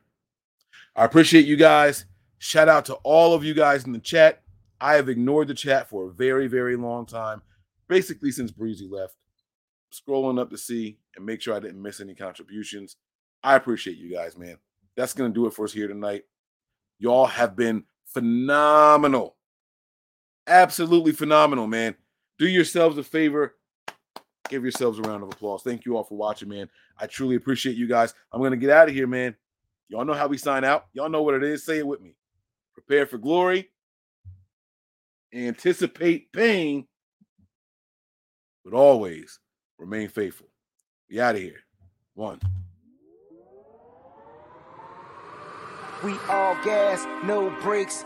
I appreciate you guys. Shout out to all of you guys in the chat. I have ignored the chat for a very, very long time, basically since Breezy left. Scrolling up to see and make sure I didn't miss any contributions. I appreciate you guys, man. That's going to do it for us here tonight. Y'all have been phenomenal. Absolutely phenomenal, man. Do yourselves a favor. Give yourselves a round of applause. Thank you all for watching, man. I truly appreciate you guys. I'm going to get out of here, man. Y'all know how we sign out. Y'all know what it is. Say it with me. Prepare for glory. Anticipate pain. But always remain faithful. We out of here. 1. We all gas, no brakes,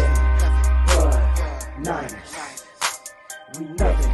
nothing but Niners. We nothing.